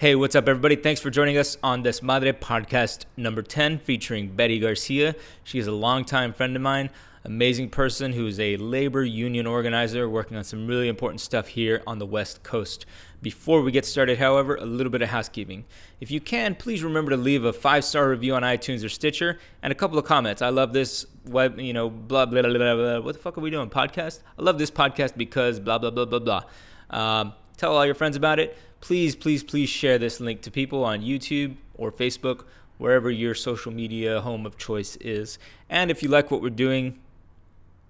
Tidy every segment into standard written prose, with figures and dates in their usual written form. Hey, what's up, everybody? Thanks for joining us on this Madre podcast number 10 featuring Betty Garcia. She is a longtime friend of mine, amazing person who is a labor union organizer working on some really important stuff here on the West Coast. Before we get started, however, a little bit of housekeeping. If you can, please remember to leave a 5-star review on iTunes or Stitcher and a couple of comments. I love this web, blah, blah, blah, blah, blah. What the fuck are we doing? Podcast? I love this podcast because blah, blah, blah, blah, blah. Tell all your friends about it. Please, please, please share this link to people on YouTube or Facebook, wherever your social media home of choice is. And if you like what we're doing,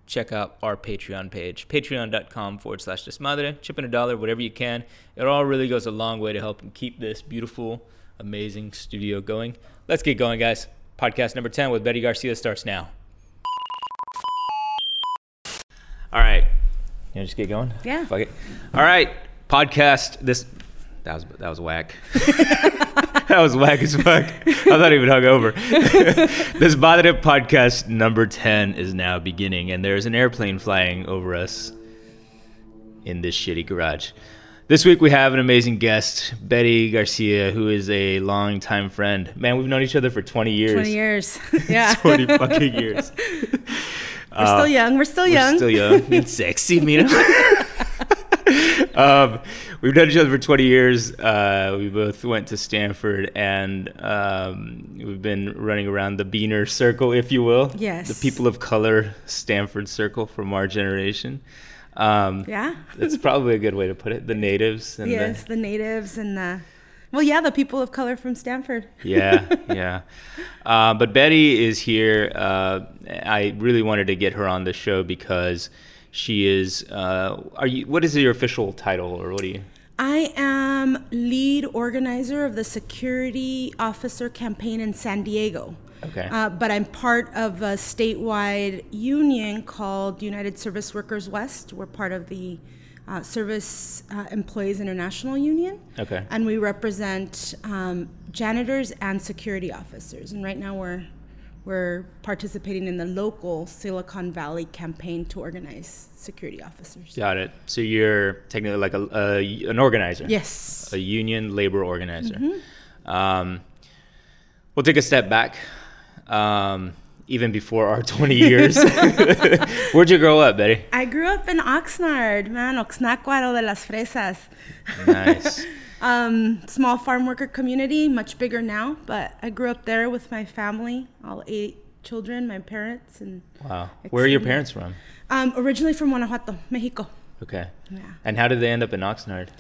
check out our Patreon page, patreon.com/desmadre. Chip in $1, whatever you can. It all really goes a long way to helping keep this beautiful, amazing studio going. Let's get going, guys. Podcast number 10 with Betty Garcia starts now. All right. You want to just get going? Yeah. Fuck it. All right. Podcast. That was whack. That was whack as fuck. I'm not even hungover. This Madre podcast number 10 is now beginning, and there's an airplane flying over us in this shitty garage. This week we have an amazing guest, Betty Garcia, who is a longtime friend. Man, we've known each other for 20 years. 20 years. Yeah. 20 fucking years. We're still young. We're still young. It's sexy, Mina. We've known each other for 20 years. We both went to Stanford, and we've been running around the Beaner circle, if you will. Yes. The people of color Stanford circle from our generation. Yeah. That's probably a good way to put it. The natives. And yes, the natives and the... Well, yeah, the people of color from Stanford. Yeah. But Betty is here. I really wanted to get her on the show because... She is, what is your official title or what are you? I am lead organizer of the Security Officer Campaign in San Diego. Okay. But I'm part of a statewide union called United Service Workers West. We're part of the Service Employees International Union. Okay. And we represent janitors and security officers. And right now we're participating in the local Silicon Valley campaign to organize security officers. Got it. So you're technically like an organizer. Yes. A union labor organizer. Mm-hmm. We'll take a step back. Even before our 20 years. Where'd you grow up, Betty? I grew up in Oxnard, man. Oxnácuaro de las Fresas. Nice. Small farm worker community, much bigger now, but I grew up there with my family, all 8 children, my parents, and... Wow. Where are your parents from? Originally from Guanajuato, Mexico. Okay. Yeah. And how did they end up in Oxnard?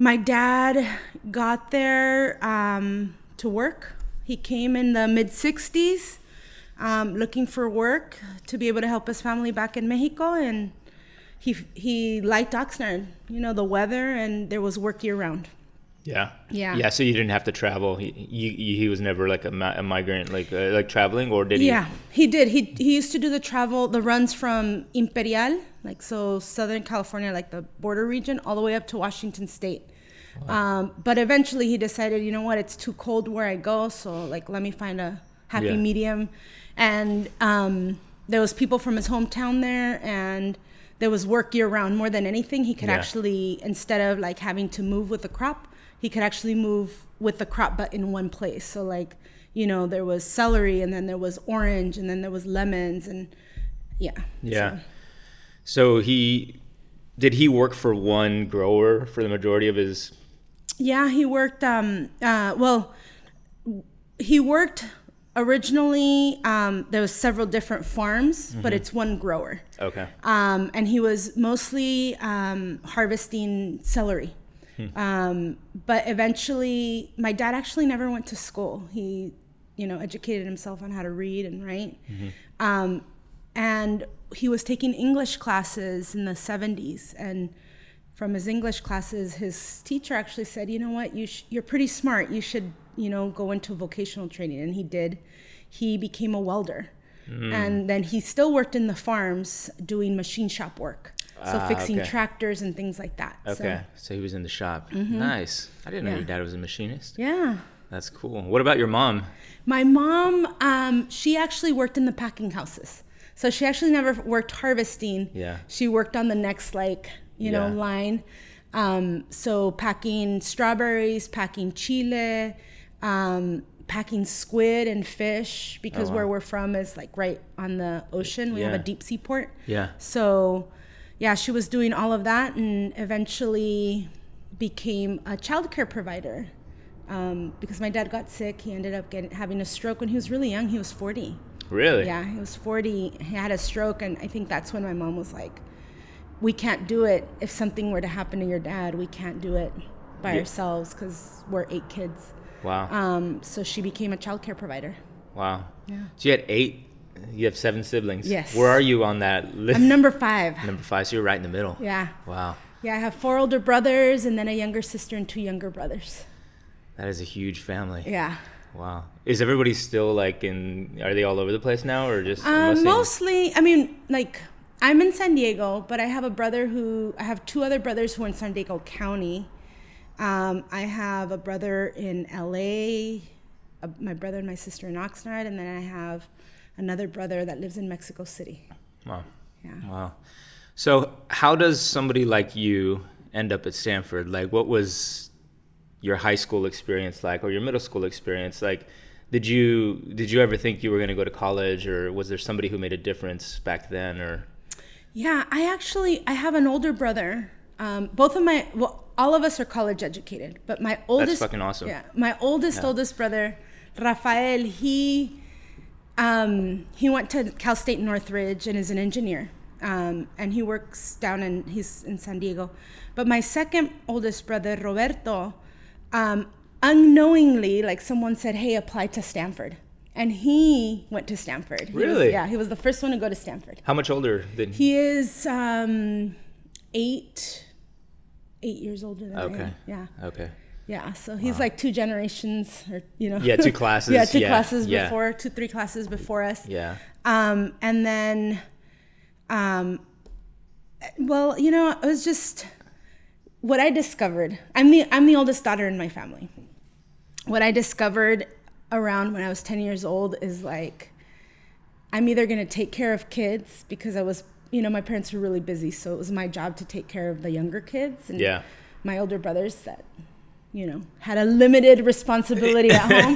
My dad got there to work. He came in the mid-60s looking for work to be able to help his family back in Mexico, and he liked Oxnard, the weather, and there was work year-round. Yeah. So you didn't have to travel. He was never like a migrant, like traveling, or did he? Yeah, he did. He used to do the runs from Imperial, like so Southern California, like the border region, all the way up to Washington State. Wow. But eventually he decided, you know what, it's too cold where I go, so like let me find a happy medium. And there was people from his hometown there, and there was work year round. More than anything, he could actually, instead of like having to move with the crop, he could actually move with the crop, but in one place. So like, there was celery, and then there was orange, and then there was lemons, and yeah. So did he work for one grower for the majority of his? Yeah, he worked. He worked originally. There was several different farms, mm-hmm. but it's one grower. Okay. And he was mostly harvesting celery. But eventually my dad actually never went to school. He, educated himself on how to read and write. Mm-hmm. And he was taking English classes in the 70s, and from his English classes, his teacher actually said, you know what, you're pretty smart. You should, go into vocational training. And he did. He became a welder. Mm. And then he still worked in the farms doing machine shop work. So fixing tractors and things like that. Okay, so he was in the shop. Mm-hmm. Nice. I didn't know your dad was a machinist. Yeah. That's cool. What about your mom? My mom, she actually worked in the packing houses. So she actually never worked harvesting. Yeah. She worked on the next line. So packing strawberries, packing chile, packing squid and fish, because where we're from is like right on the ocean. We have a deep sea port. Yeah. So yeah, she was doing all of that and eventually became a childcare provider. Because my dad got sick, he ended up having a stroke when he was really young. He was 40. Really? Yeah, he was 40. He had a stroke, and I think that's when my mom was like, we can't do it. If something were to happen to your dad, we can't do it by ourselves because we're 8 kids. Wow. So she became a childcare provider. Wow. Yeah. So you had 8. You have 7 siblings. Yes. Where are you on that list? I'm number 5. Number 5. So you're right in the middle. Yeah. Wow. Yeah, I have 4 older brothers and then a younger sister and 2 younger brothers. That is a huge family. Yeah. Wow. Is everybody still like are they all over the place now or just? Mostly, I mean, like I'm in San Diego, but I have I have 2 other brothers who are in San Diego County. I have a brother in LA, my brother and my sister in Oxnard, and then I have another brother that lives in Mexico City. Wow. Yeah. Wow. So how does somebody like you end up at Stanford? Like what was your high school experience like, or your middle school experience like? Did you ever think you were going to go to college, or was there somebody who made a difference back then? Or yeah, I have an older brother. All of us are college educated, but my oldest— That's fucking awesome. Yeah, my oldest brother, Rafael, he went to Cal State Northridge and is an engineer. And he works he's in San Diego. But my second oldest brother, Roberto, unknowingly, like someone said, hey, apply to Stanford. And he went to Stanford. Really? He was the first one to go to Stanford. How much older than he? He is 8 years older than I am. Yeah. Okay. Yeah, so he's like 2 generations or. Yeah, 2 classes. Yeah, 2 classes before, 3 classes before us. Yeah. And then, it was just... What I discovered, I'm the oldest daughter in my family. What I discovered around when I was 10 years old is like, I'm either gonna take care of kids because I was, my parents were really busy, so it was my job to take care of the younger kids and my older brothers that, had a limited responsibility at home.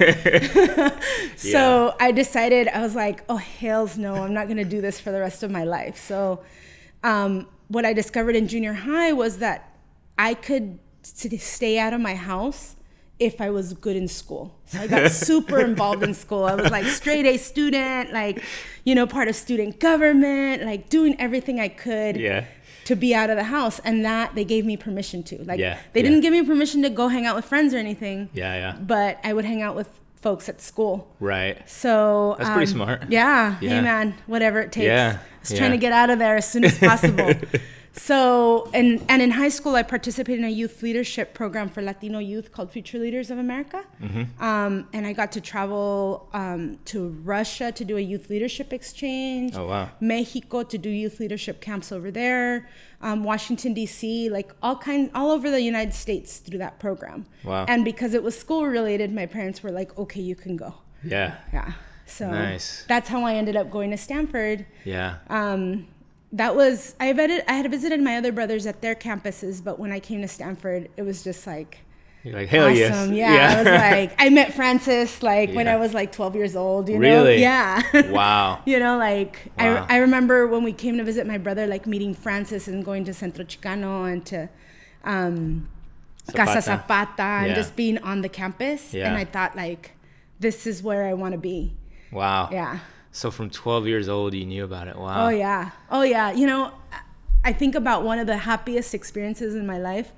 So I decided, I was like, oh, hells no, I'm not gonna do this for the rest of my life. So what I discovered in junior high was that I could stay out of my house if I was good in school. So I got super involved in school. I was like straight A student, like, part of student government, like doing everything I could to be out of the house. And that they gave me permission to. Like, they didn't give me permission to go hang out with friends or anything. Yeah. But I would hang out with folks at school. Right. So that's pretty smart. Yeah. Hey man, whatever it takes. Yeah. I was trying to get out of there as soon as possible. So, and in high school, I participated in a youth leadership program for Latino youth called Future Leaders of America. Mm-hmm. And I got to travel to Russia to do a youth leadership exchange. Oh, wow. Mexico to do youth leadership camps over there. Washington, D.C., like all over the United States through that program. Wow. And because it was school related, my parents were like, okay, you can go. Yeah. Yeah. So nice. That's how I ended up going to Stanford. Yeah. I had visited my other brothers at their campuses, but when I came to Stanford, it was just like, you're like, hell awesome. Yes. Yeah. I was like, I met Francis when I was like 12 years old, Really? Yeah. Wow. Wow. I remember when we came to visit my brother, like meeting Francis and going to Centro Chicano and to Casa Zapata and just being on the campus. Yeah. And I thought like, this is where I want to be. Wow. Yeah. So from 12 years old, you knew about it. Wow. Oh, yeah. I think about one of the happiest experiences in my life,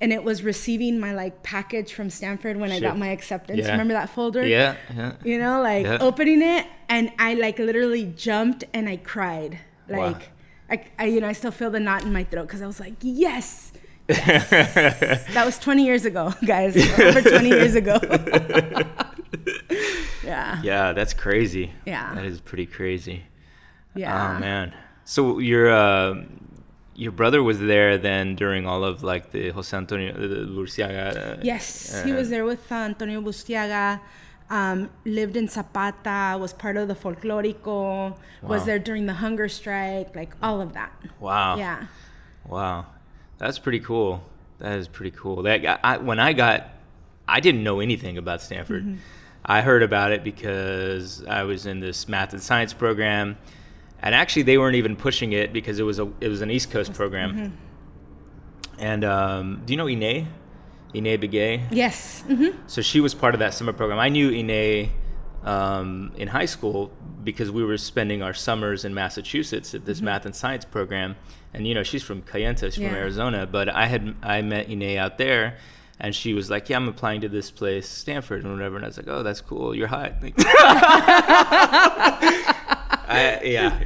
and it was receiving my package from Stanford when I got my acceptance. Yeah. Remember that folder? Yeah. Opening it, and I literally jumped and I cried. Wow. I still feel the knot in my throat because I was like, yes. Yes. That was 20 years ago, guys. Over 20 years ago. Yeah. Yeah, that's crazy. Yeah. That is pretty crazy. Yeah. Oh man. So your brother was there then during all of the Jose Antonio Burciaga. Yes, he was there with Antonio Burciaga. Lived in Zapata, was part of the Folklorico, was there during the hunger strike, all of that. Wow. Yeah. Wow. That's pretty cool. That is pretty cool. I didn't know anything about Stanford. Mm-hmm. I heard about it because I was in this math and science program, and actually they weren't even pushing it because it was an East Coast program. Mm-hmm. And do you know Ine Begay? Yes. Mm-hmm. So she was part of that summer program. I knew Ine in high school because we were spending our summers in Massachusetts at this mm-hmm. math and science program. And, you know, she's from Kayenta, she's from Arizona. But I met Ine out there, and she was like, yeah, I'm applying to this place, Stanford, and whatever. And I was like, oh, that's cool. You're hot.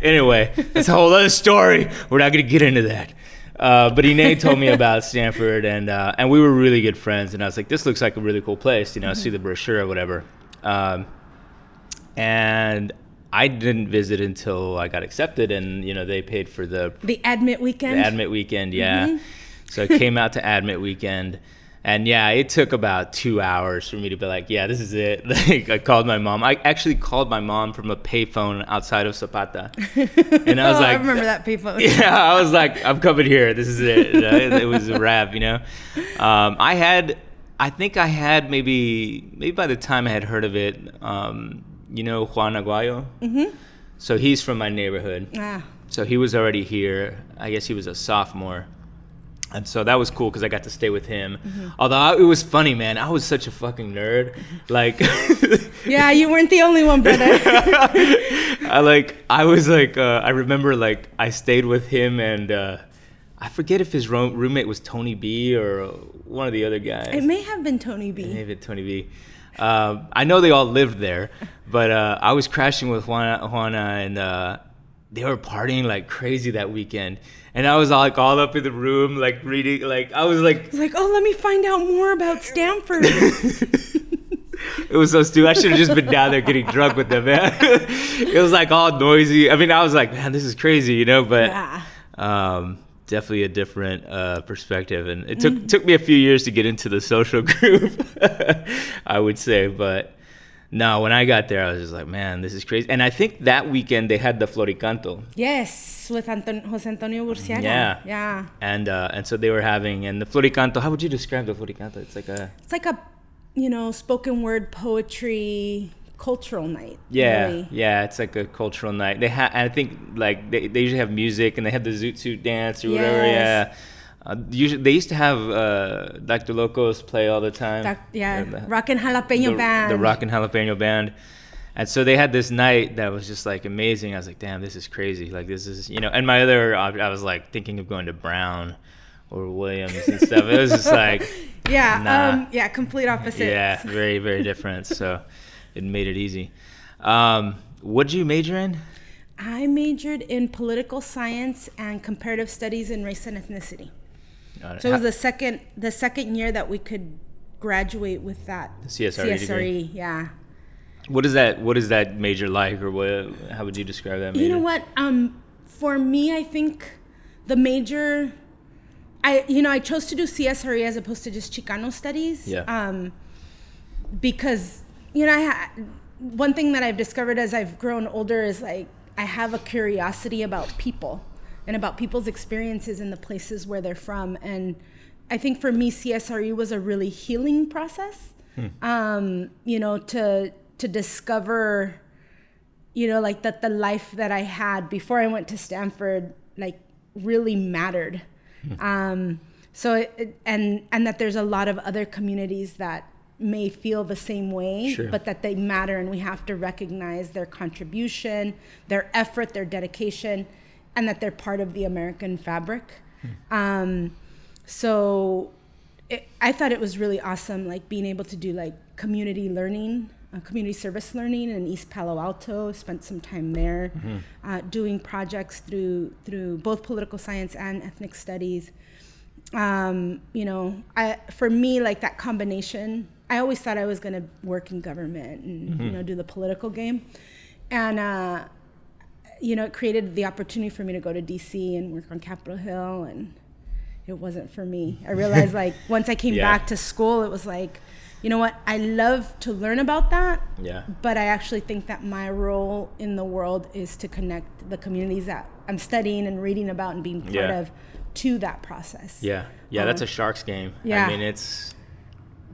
Anyway, that's a whole other story. We're not going to get into that. But Ine told me about Stanford, and we were really good friends. And I was like, this looks like a really cool place, you know, mm-hmm. see the brochure or whatever. And I didn't visit until I got accepted, and, you know, they paid for the admit weekend. The admit weekend, yeah. Mm-hmm. So I came out to admit weekend. And, yeah, it took about 2 hours for me to be like, yeah, this is it. Like, I called my mom. I actually called my mom from a payphone outside of Zapata. And I was I remember that payphone. Yeah, I was like, I'm coming here. This is it. It was a wrap, you know. I think I had maybe by the time I had heard of it, you know, Juan Aguayo? Mm-hmm. So he's from my neighborhood. Ah. So he was already here. I guess he was a sophomore. And so that was cool because I got to stay with him. Mm-hmm. Although it was funny, man. I was such a fucking nerd. Like, yeah, you weren't the only one, brother. I remember, like, I stayed with him, and I forget if his roommate was Tony B or one of the other guys. It may have been Tony B. I know they all lived there, but I was crashing with Juana, and they were partying like crazy that weekend. And I was all up in the room, like reading, like I was like. It's like, oh, let me find out more about Stanford. It was so stupid. I should have just been down there getting drunk with them, man. It was like all noisy. I mean, I was like, man, this is crazy, you know. But definitely a different perspective, and it took me a few years to get into the social group, I would say, but. No, when I got there, I was just like, man, this is crazy. And I think that weekend they had the Floricanto. Yes, with Jose Antonio Burciaga. Yeah. And so they were having, and the Floricanto, how would you describe the Floricanto? It's like a, you know, spoken word poetry cultural night. Yeah, really. Yeah, it's like a cultural night. I think, like, they usually have music, and they have the zoot suit dance or whatever, yeah. Usually, they used to have Dr. Locos play all the time. Rock and Jalapeño Band. The Rock and Jalapeño Band. And so they had this night that was just, like, amazing. I was like, damn, this is crazy. Like, this is, you know. And my other, I was, like, thinking of going to Brown or Williams and stuff. It was just like, complete opposites. Yeah, very, very different. So it made it easy. What did you major in? I majored in political science and comparative studies in race and ethnicity. So it was the second year that we could graduate with that CSRE degree. Yeah. What is that major like, or what? How would you describe that major? You know what? For me, I think the major, I chose to do CSRE as opposed to just Chicano studies. Yeah. Because, you know, one thing that I've discovered as I've grown older is, like, I have a curiosity about people and about people's experiences in the places where they're from. And I think for me, CSRE was a really healing process, you know, to discover, you know, like, that the life that I had before I went to Stanford, like, really mattered. So and that there's a lot of other communities that may feel the same way, sure, but that they matter, and we have to recognize their contribution, their effort, their dedication, and that they're part of the American fabric. I thought it was really awesome, like, being able to do, like, community service learning in East Palo Alto. Spent some time there, doing projects through both political science and ethnic studies. You know, for me, like, that combination, I always thought I was going to work in government and, you know, do the political game. And, you know, it created the opportunity for me to go to D.C. and work on Capitol Hill, and it wasn't for me. I realized, like, once I came back to school, it was like, you know what, I love to learn about that, but I actually think that my role in the world is to connect the communities that I'm studying and reading about and being part of to that process. Yeah, that's a Sharks game. Yeah. I mean, it's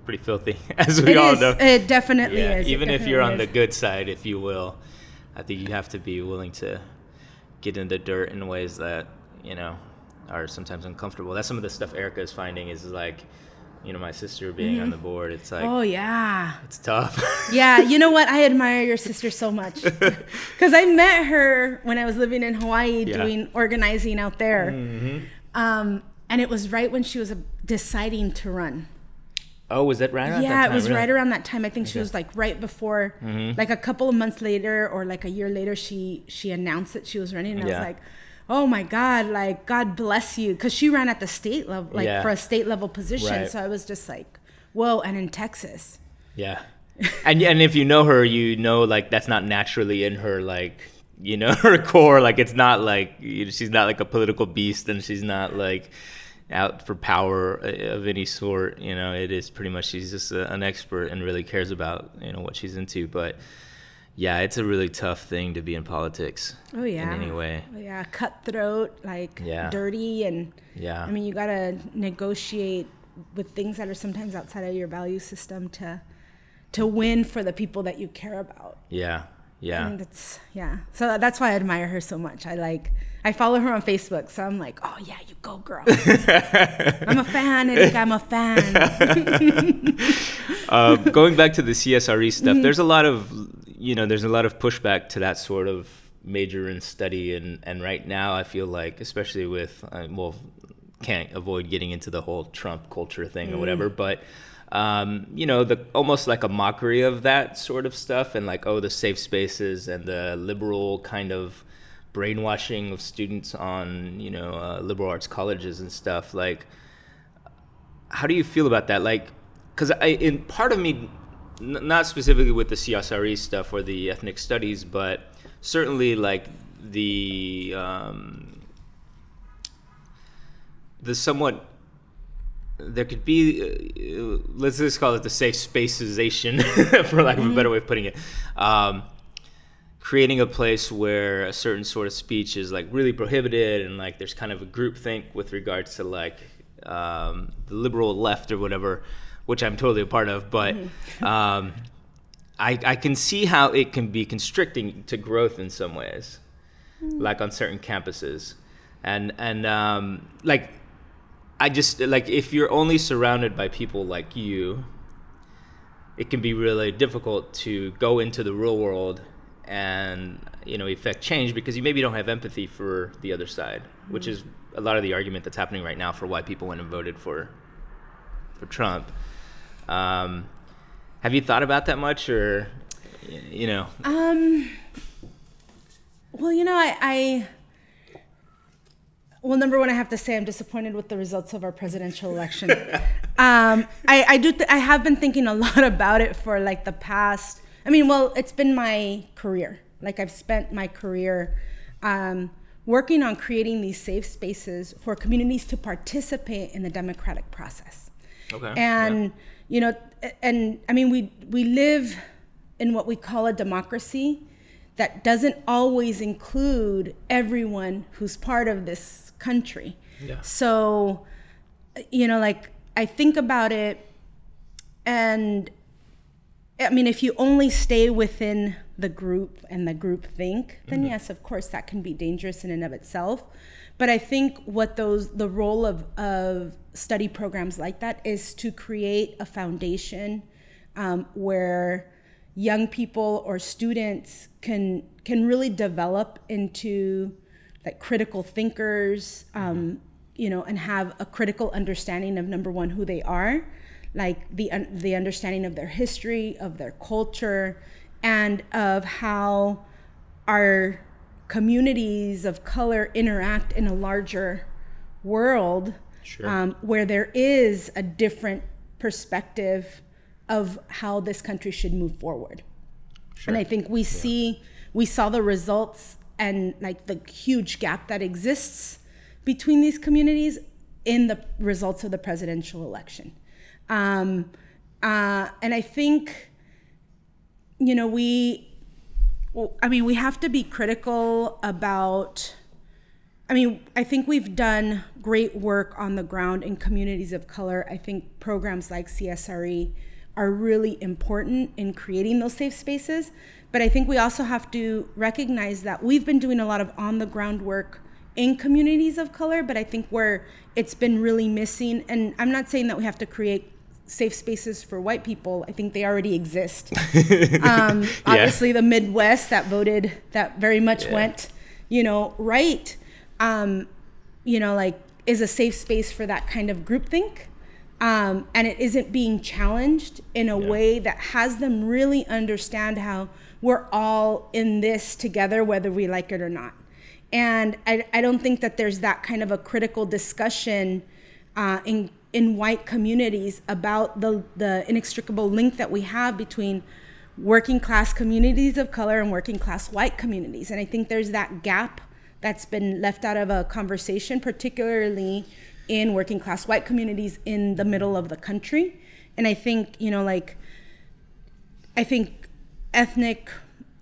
pretty filthy, as we all know. It definitely is. Even if you're on the good side, if you will, I think you have to be willing to get in the dirt in ways that, you know, are sometimes uncomfortable. That's some of the stuff Erica is finding is like, you know, my sister being on the board, it's like, oh yeah, it's tough. Yeah, you know what? I admire your sister so much because I met her when I was living in Hawaii doing organizing out there, and it was right when she was deciding to run. Oh, was that right around that time? Yeah, it was right around that time. I think she was like right before, like a couple of months later or like a year later, she announced that she was running, and I was like, oh my God, like, God bless you. Because she ran at the state level, like for a state level position. Right. So I was just like, whoa, and in Texas. Yeah. and if you know her, you know, like, that's not naturally in her, like, you know, her core. Like, it's not like, you know, she's not like a political beast, and she's not like out for power of any sort. You know, it is pretty much, she's just an expert and really cares about, you know, what she's into. But yeah, it's a really tough thing to be in politics. Oh yeah. In any way. Oh yeah, cutthroat, like dirty, and I mean, you gotta negotiate with things that are sometimes outside of your value system to win for the people that you care about. Yeah, yeah. And that's So that's why I admire her so much. I follow her on Facebook, so I'm like, oh yeah, you go, girl. I'm a fan, Eric, I'm a fan. Going back to the CSRE stuff, there's a lot of pushback to that sort of major in study, and right now I feel like, especially with can't avoid getting into the whole Trump culture thing or whatever, but the almost like a mockery of that sort of stuff, and like, oh, the safe spaces and the liberal kind of brainwashing of students on liberal arts colleges and stuff. Like, how do you feel about that? Like, because in part of me, not specifically with the CSRE stuff or the ethnic studies, but certainly like the somewhat, there could be, let's just call it the safe spacization, for lack of a better way of putting it, creating a place where a certain sort of speech is like really prohibited, and like there's kind of a groupthink with regards to like the liberal left or whatever, which I'm totally a part of, but I can see how it can be constricting to growth in some ways, like on certain campuses. And like, I just, like, if you're only surrounded by people like you, it can be really difficult to go into the real world and, effect change, because you maybe don't have empathy for the other side, which is a lot of the argument that's happening right now for why people went and voted for Trump. Have you thought about that much, or Well, number one, I have to say I'm disappointed with the results of our presidential election. I have been thinking a lot about it for like the past, it's been my career. Like, I've spent my career working on creating these safe spaces for communities to participate in the democratic process. Okay. And, we live in what we call a democracy that doesn't always include everyone who's part of this country. Yeah. So, I think about it, and if you only stay within the group and the group think, then yes, of course, that can be dangerous in and of itself. But I think what the role of study programs like that is to create a foundation where young people or students can really develop into like critical thinkers, and have a critical understanding of, number one, who they are, like the understanding of their history, of their culture, and of how our communities of color interact in a larger world, where there is a different perspective of how this country should move forward. Sure. And I think we saw the results, and like the huge gap that exists between these communities in the results of the presidential election. And I think, we have to be critical about I mean, I think we've done great work on the ground in communities of color. I think programs like CSRE are really important in creating those safe spaces. But I think we also have to recognize that we've been doing a lot of on-the-ground work in communities of color, but I think where it's been really missing, and I'm not saying that we have to create safe spaces for white people. I think they already exist. Obviously, the Midwest that voted, that very much went, you know, right. You know, like, is a safe space for that kind of groupthink. And it isn't being challenged in a way that has them really understand how we're all in this together, whether we like it or not. And I don't think that there's that kind of a critical discussion in white communities about the inextricable link that we have between working class communities of color and working class white communities. And I think there's that gap that's been left out of a conversation, particularly in working class white communities in the middle of the country. And I think, you know, like, I think ethnic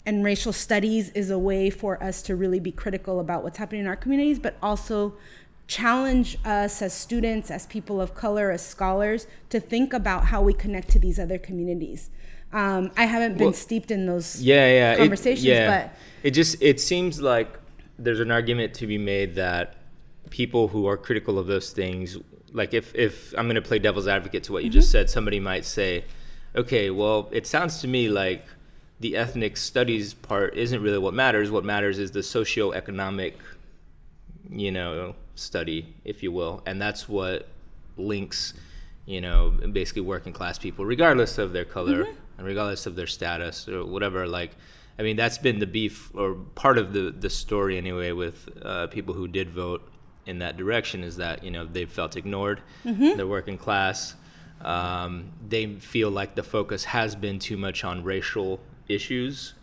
and racial studies is a way for us to really be critical about what's happening in our communities, but also challenge us as students, as people of color, as scholars, to think about how we connect to these other communities. I haven't been steeped in those conversations, but it seems like there's an argument to be made that people who are critical of those things, like if I'm going to play devil's advocate to what you just said, somebody might say, okay, well, it sounds to me like the ethnic studies part isn't really what matters. What matters is the socioeconomic, you know, study, if you will. And that's what links, you know, basically working class people, regardless of their color and regardless of their status or whatever, like, I mean, that's been the beef or part of the story anyway with people who did vote in that direction, is that, you know, they felt ignored, they're working class, they feel like the focus has been too much on racial issues,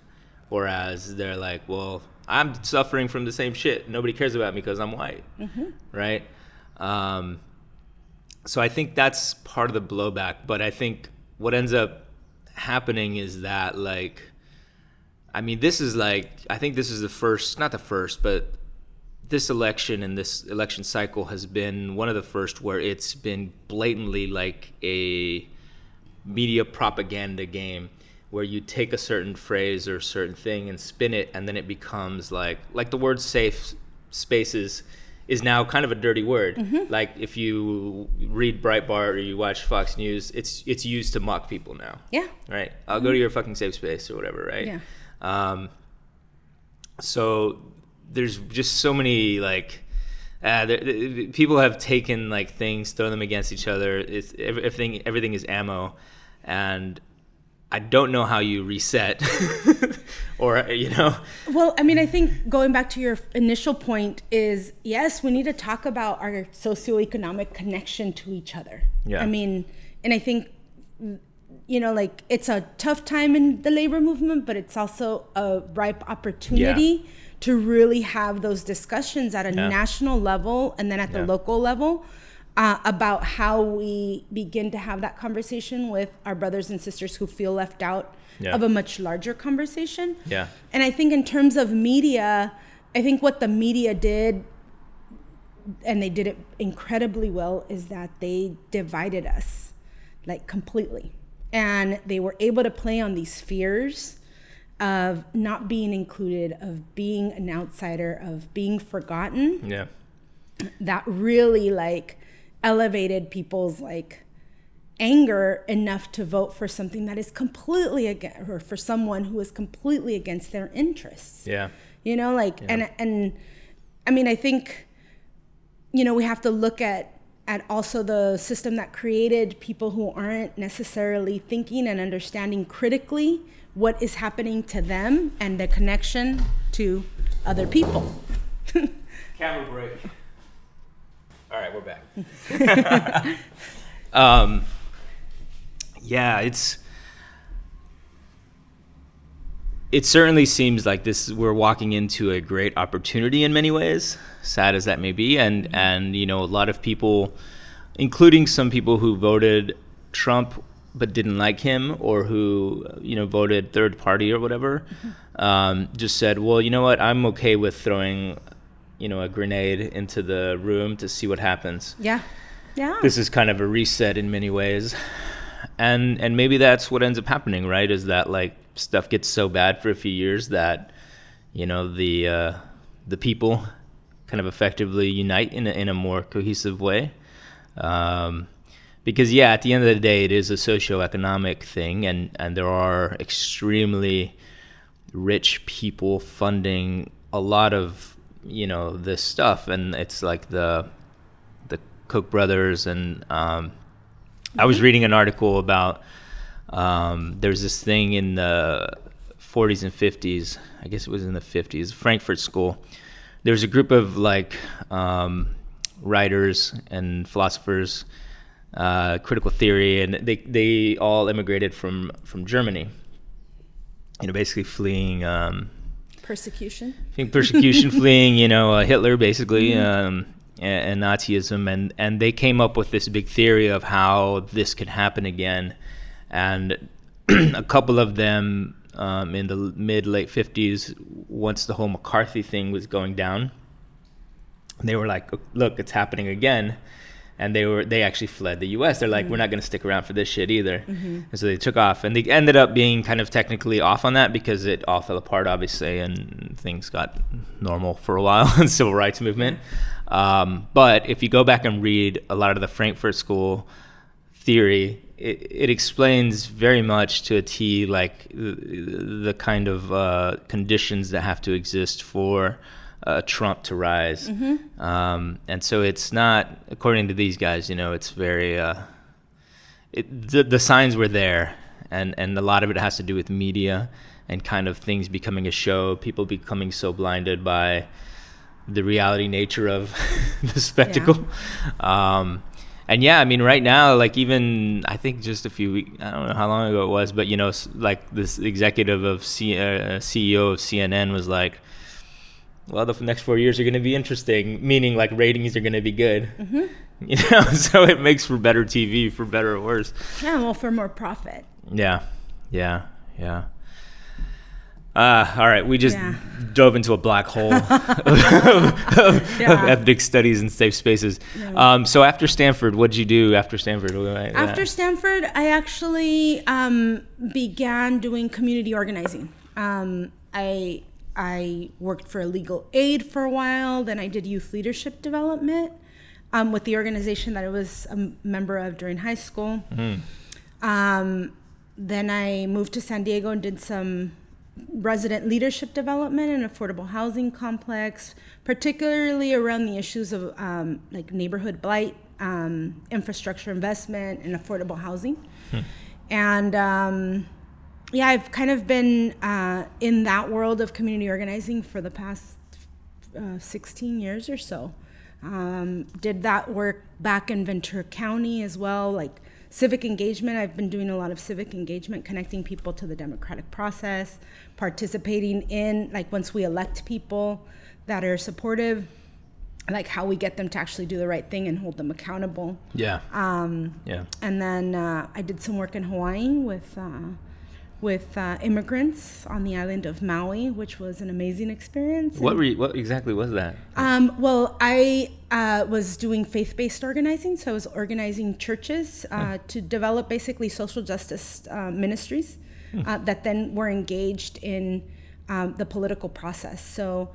whereas they're like, well, I'm suffering from the same shit, nobody cares about me because I'm white, right? So I think that's part of the blowback, but I think what ends up happening is that, like, I mean, this is like, I think this is the first, not the first, but this election and this election cycle has been one of the first where it's been blatantly like a media propaganda game, where you take a certain phrase or a certain thing and spin it, and then it becomes like the word safe spaces is now kind of a dirty word. Like, if you read Breitbart or you watch Fox News, it's used to mock people now. Yeah. Right? I'll go to your fucking safe space or whatever, right? Yeah. So there's just so many, like, people have taken, like, things, thrown them against each other. It's everything is ammo, and I don't know how you reset or, you know. Well, I mean, I think going back to your initial point is, yes, we need to talk about our socioeconomic connection to each other. Yeah. I mean, and I think, you know, like, it's a tough time in the labor movement, but it's also a ripe opportunity to really have those discussions at a national level and then at the local level about how we begin to have that conversation with our brothers and sisters who feel left out of a much larger conversation. Yeah. And I think in terms of media, I think what the media did, and they did it incredibly well, is that they divided us, like, completely. And they were able to play on these fears of not being included, of being an outsider, of being forgotten. Yeah. That really, like, elevated people's, like, anger enough to vote for something that is completely against, or for someone who is completely against their interests. Yeah. You know, like, and I mean, I think, you know, we have to look at also the system that created people who aren't necessarily thinking and understanding critically what is happening to them and the connection to other people. Camera break. All right, we're back. It certainly seems like this, we're walking into a great opportunity in many ways, sad as that may be. And you know, a lot of people, including some people who voted Trump but didn't like him, or who, you know, voted third party or whatever, just said, well, you know what, I'm okay with throwing, you know, a grenade into the room to see what happens. Yeah. Yeah. This is kind of a reset in many ways. And maybe that's what ends up happening, right? Is that like stuff gets so bad for a few years that, you know, the people kind of effectively unite in a more cohesive way. Because, yeah, at the end of the day, it is a socioeconomic thing, and there are extremely rich people funding a lot of, you know, this stuff. And it's like the Koch brothers, and I was reading an article about there's this thing in the 40s and 50s, I guess it was in the 50s, Frankfurt School. There's a group of, like, writers and philosophers, critical theory, and they all immigrated from Germany, you know, basically fleeing persecution fleeing, you know, Hitler, basically, and Nazism, and they came up with this big theory of how this could happen again. And a couple of them in the mid-late 50s, once the whole McCarthy thing was going down, they were like, look, it's happening again. And they actually fled the U.S. They're like, we're not going to stick around for this shit either. Mm-hmm. And so they took off. And they ended up being kind of technically off on that because it all fell apart, obviously, and things got normal for a while in the civil rights movement. But if you go back and read a lot of the Frankfurt School theory, it explains very much to a T, like, the kind of conditions that have to exist for Trump to rise. Mm-hmm. And so it's not, according to these guys, you know, it's very, the signs were there, and a lot of it has to do with media and kind of things becoming a show, people becoming so blinded by the reality nature of the spectacle. Yeah. And yeah, I mean, right now, like, even I think just a few weeks, I don't know how long ago it was, but, you know, like, this executive of CEO of CNN was like, well, the next 4 years are going to be interesting, meaning, like, ratings are going to be good. Mm-hmm. You know, so it makes for better TV, for better or worse. Yeah, well, for more profit. Yeah. All right, we just dove into a black hole of ethnic studies and safe spaces. Yeah. So after Stanford, what did you do after Stanford? After Stanford, I actually began doing community organizing. I worked for a legal aid for a while. Then I did youth leadership development with the organization that I was a member of during high school. Mm-hmm. Then I moved to San Diego and did some resident leadership development in an affordable housing complex, particularly around the issues of like neighborhood blight, infrastructure investment, and affordable housing. Mm-hmm. And yeah, I've kind of been in that world of community organizing for the past 16 years or so. Did that work back in Ventura County as well, like civic engagement. I've been doing a lot of civic engagement, connecting people to the democratic process, participating in, like, once we elect people that are supportive, like how we get them to actually do the right thing and hold them accountable. Yeah. And then I did some work in Hawaii with immigrants on the island of Maui, which was an amazing experience. What exactly was that? Well, I was doing faith-based organizing, so I was organizing churches to develop basically social justice ministries that then were engaged in the political process. So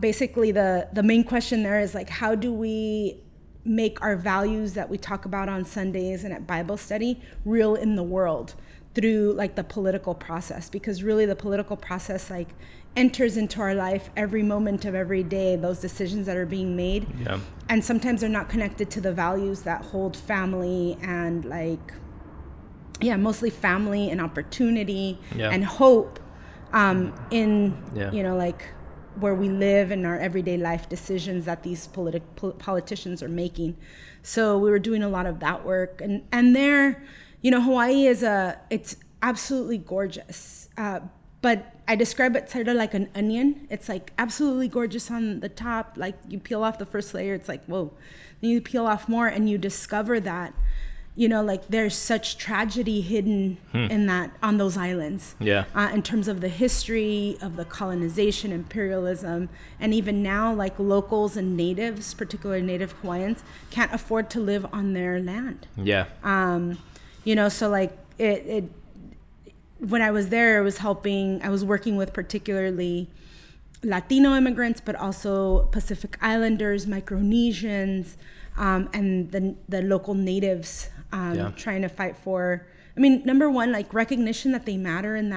basically the main question there is, like, how do we make our values that we talk about on Sundays and at Bible study real in the world? Through, like, the political process, because really the political process, like, enters into our life every moment of every day, those decisions that are being made. Yeah. And sometimes they're not connected to the values that hold family and, like, mostly family and opportunity and hope you know, like, where we live and our everyday life decisions that these politicians are making. So we were doing a lot of that work. And there, you know, Hawaii it's absolutely gorgeous, but I describe it sort of like an onion. It's, like, absolutely gorgeous on the top. Like, you peel off the first layer, it's like, whoa. Then you peel off more, and you discover that you know, like there's such tragedy hidden in that, on those islands. Yeah. In terms of the history of the colonization, imperialism, and even now, like locals and natives, particularly Native Hawaiians, can't afford to live on their land. Yeah. You know, so like it when I was there, I was working with particularly Latino immigrants, but also Pacific Islanders, Micronesians, and the local natives trying to fight for, I mean, number one, like recognition that they matter in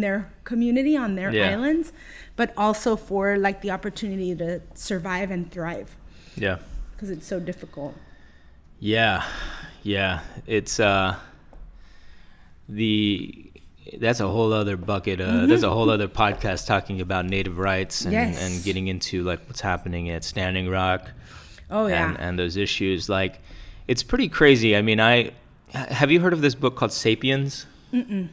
their community, on their islands, but also for like the opportunity to survive and thrive. Yeah. Because it's so difficult. Yeah. Yeah. It's that's a whole other bucket. There's a whole other podcast talking about native rights and getting into like what's happening at Standing Rock. Oh yeah. And those issues, like, it's pretty crazy. I mean, have you heard of this book called Sapiens? Mm-mm.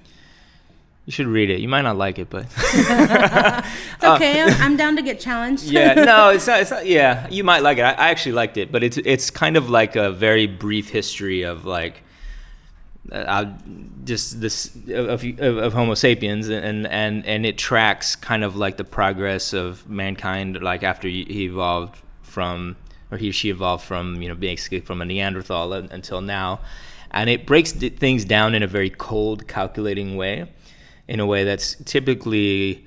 You should read it. You might not like it, but it's okay. I'm down to get challenged. Yeah, no, it's not. Yeah, you might like it. I actually liked it, but it's kind of like a very brief history of like, of Homo sapiens, and it tracks kind of like the progress of mankind, like after he or she evolved from, you know, basically from a Neanderthal until now, and it breaks things down in a very cold, calculating way, in a way that's typically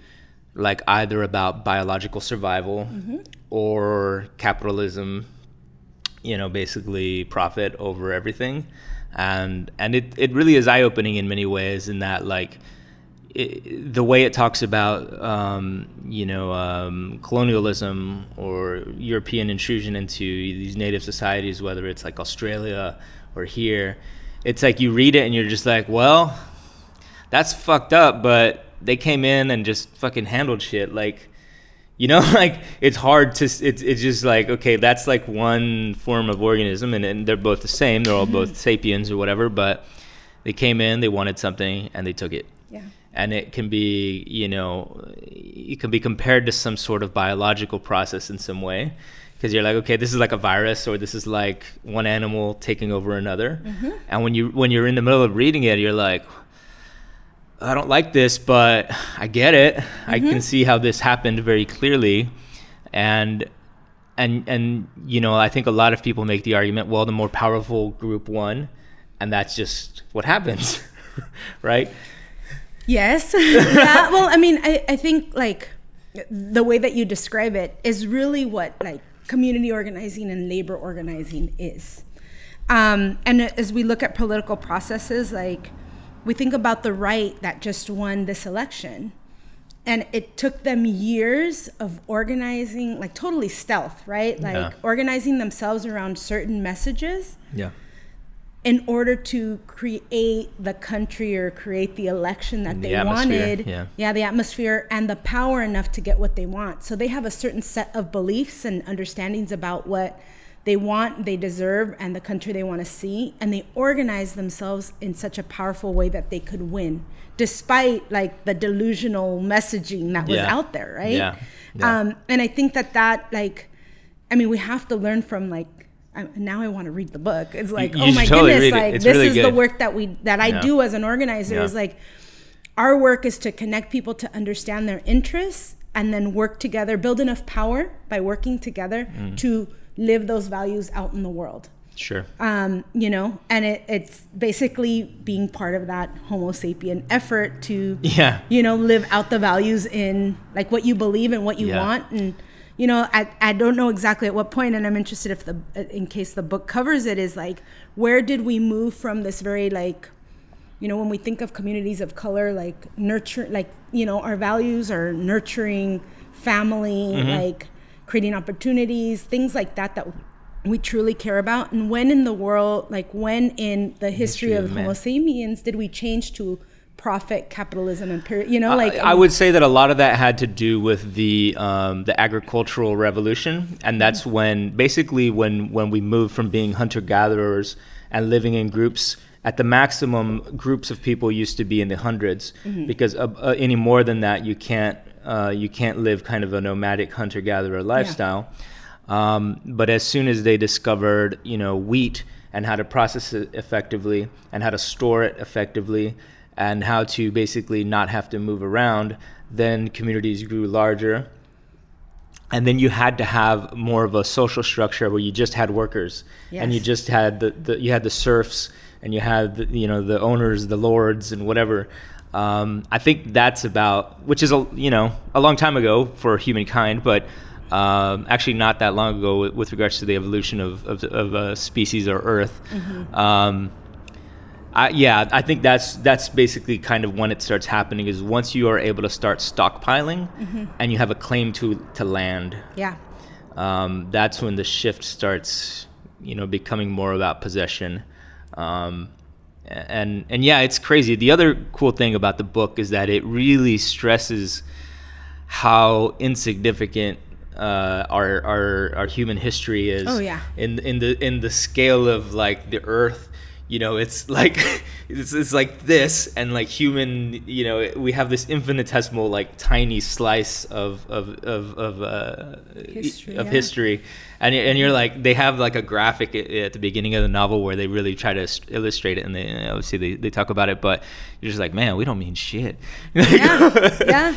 like either about biological survival or capitalism, you know, basically profit over everything. And it really is eye-opening in many ways, in that like the way it talks about colonialism or European intrusion into these native societies, whether it's like Australia or here. It's like you read it and you're just like, well, that's fucked up, but they came in and just fucking handled shit, like, you know, like it's hard to, it's just like, okay, that's like one form of organism, and they're both the same. They're all both sapiens or whatever, but they came in, they wanted something, and they took it. Yeah. And it can be, you know, it can be compared to some sort of biological process in some way, because you're like, okay, this is like a virus, or this is like one animal taking over another. Mm-hmm. And when you're in the middle of reading it, you're like, I don't like this, but I get it. Mm-hmm. I can see how this happened very clearly. And you know, I think a lot of people make the argument, well, the more powerful group won, and that's just what happens, right? Yes. Yeah. Well, I mean, I think like the way that you describe it is really what like community organizing and labor organizing is. And as we look at political processes, like, we think about the right that just won this election, and it took them years of organizing, like totally stealth, right? Like organizing themselves around certain messages in order to create the country or create the election that they wanted. The atmosphere and the power enough to get what they want. So they have a certain set of beliefs and understandings about what they want, they deserve, and the country they want to see, and they organize themselves in such a powerful way that they could win, despite like the delusional messaging that was out there, right? Yeah. Yeah. And I think that like, I mean, we have to learn from like. Now I want to read the book. It's like, you oh my totally goodness, like this really is good. The work that I do as an organizer is like, our work is to connect people to understand their interests and then work together, build enough power by working together to live those values out in the world. Sure. You know, and it's basically being part of that Homo sapien effort to, you know, live out the values in like what you believe and what you want. And, you know, I don't know exactly at what point, and I'm interested if in case the book covers it, is like, where did we move from this very like, you know, when we think of communities of color, like nurture, like, you know, our values are nurturing family, like, creating opportunities, things like that we truly care about. And when in the world, like when in the history of Homo sapiens did we change to profit, capitalism, and you know, like I would say that a lot of that had to do with the agricultural revolution, and that's when basically when we moved from being hunter-gatherers and living in groups. At the maximum, groups of people used to be in the hundreds, because any more than that, you can't live kind of a nomadic hunter-gatherer lifestyle. But as soon as they discovered, you know, wheat and how to process it effectively and how to store it effectively and how to basically not have to move around, then communities grew larger. And then you had to have more of a social structure where you just had workers. Yes. And you just had the serfs, and you had the owners, the lords, and whatever. I think that's about, which is a long time ago for humankind, but actually not that long ago with regards to the evolution of a species or Earth. Mm-hmm. I think that's basically kind of when it starts happening, is once you are able to start stockpiling, mm-hmm. and you have a claim to land. Yeah. That's when the shift starts, becoming more about possession. And yeah, it's crazy. The other cool thing about the book is that it really stresses how insignificant our human history is. Oh, yeah. in the scale of like the Earth. It's like it's like this, and like human, we have this infinitesimal, like tiny slice of history, and you're like, they have like a graphic at the beginning of the novel where they really try to illustrate it, and they obviously they talk about it, but you're just like, man, we don't mean shit. Yeah.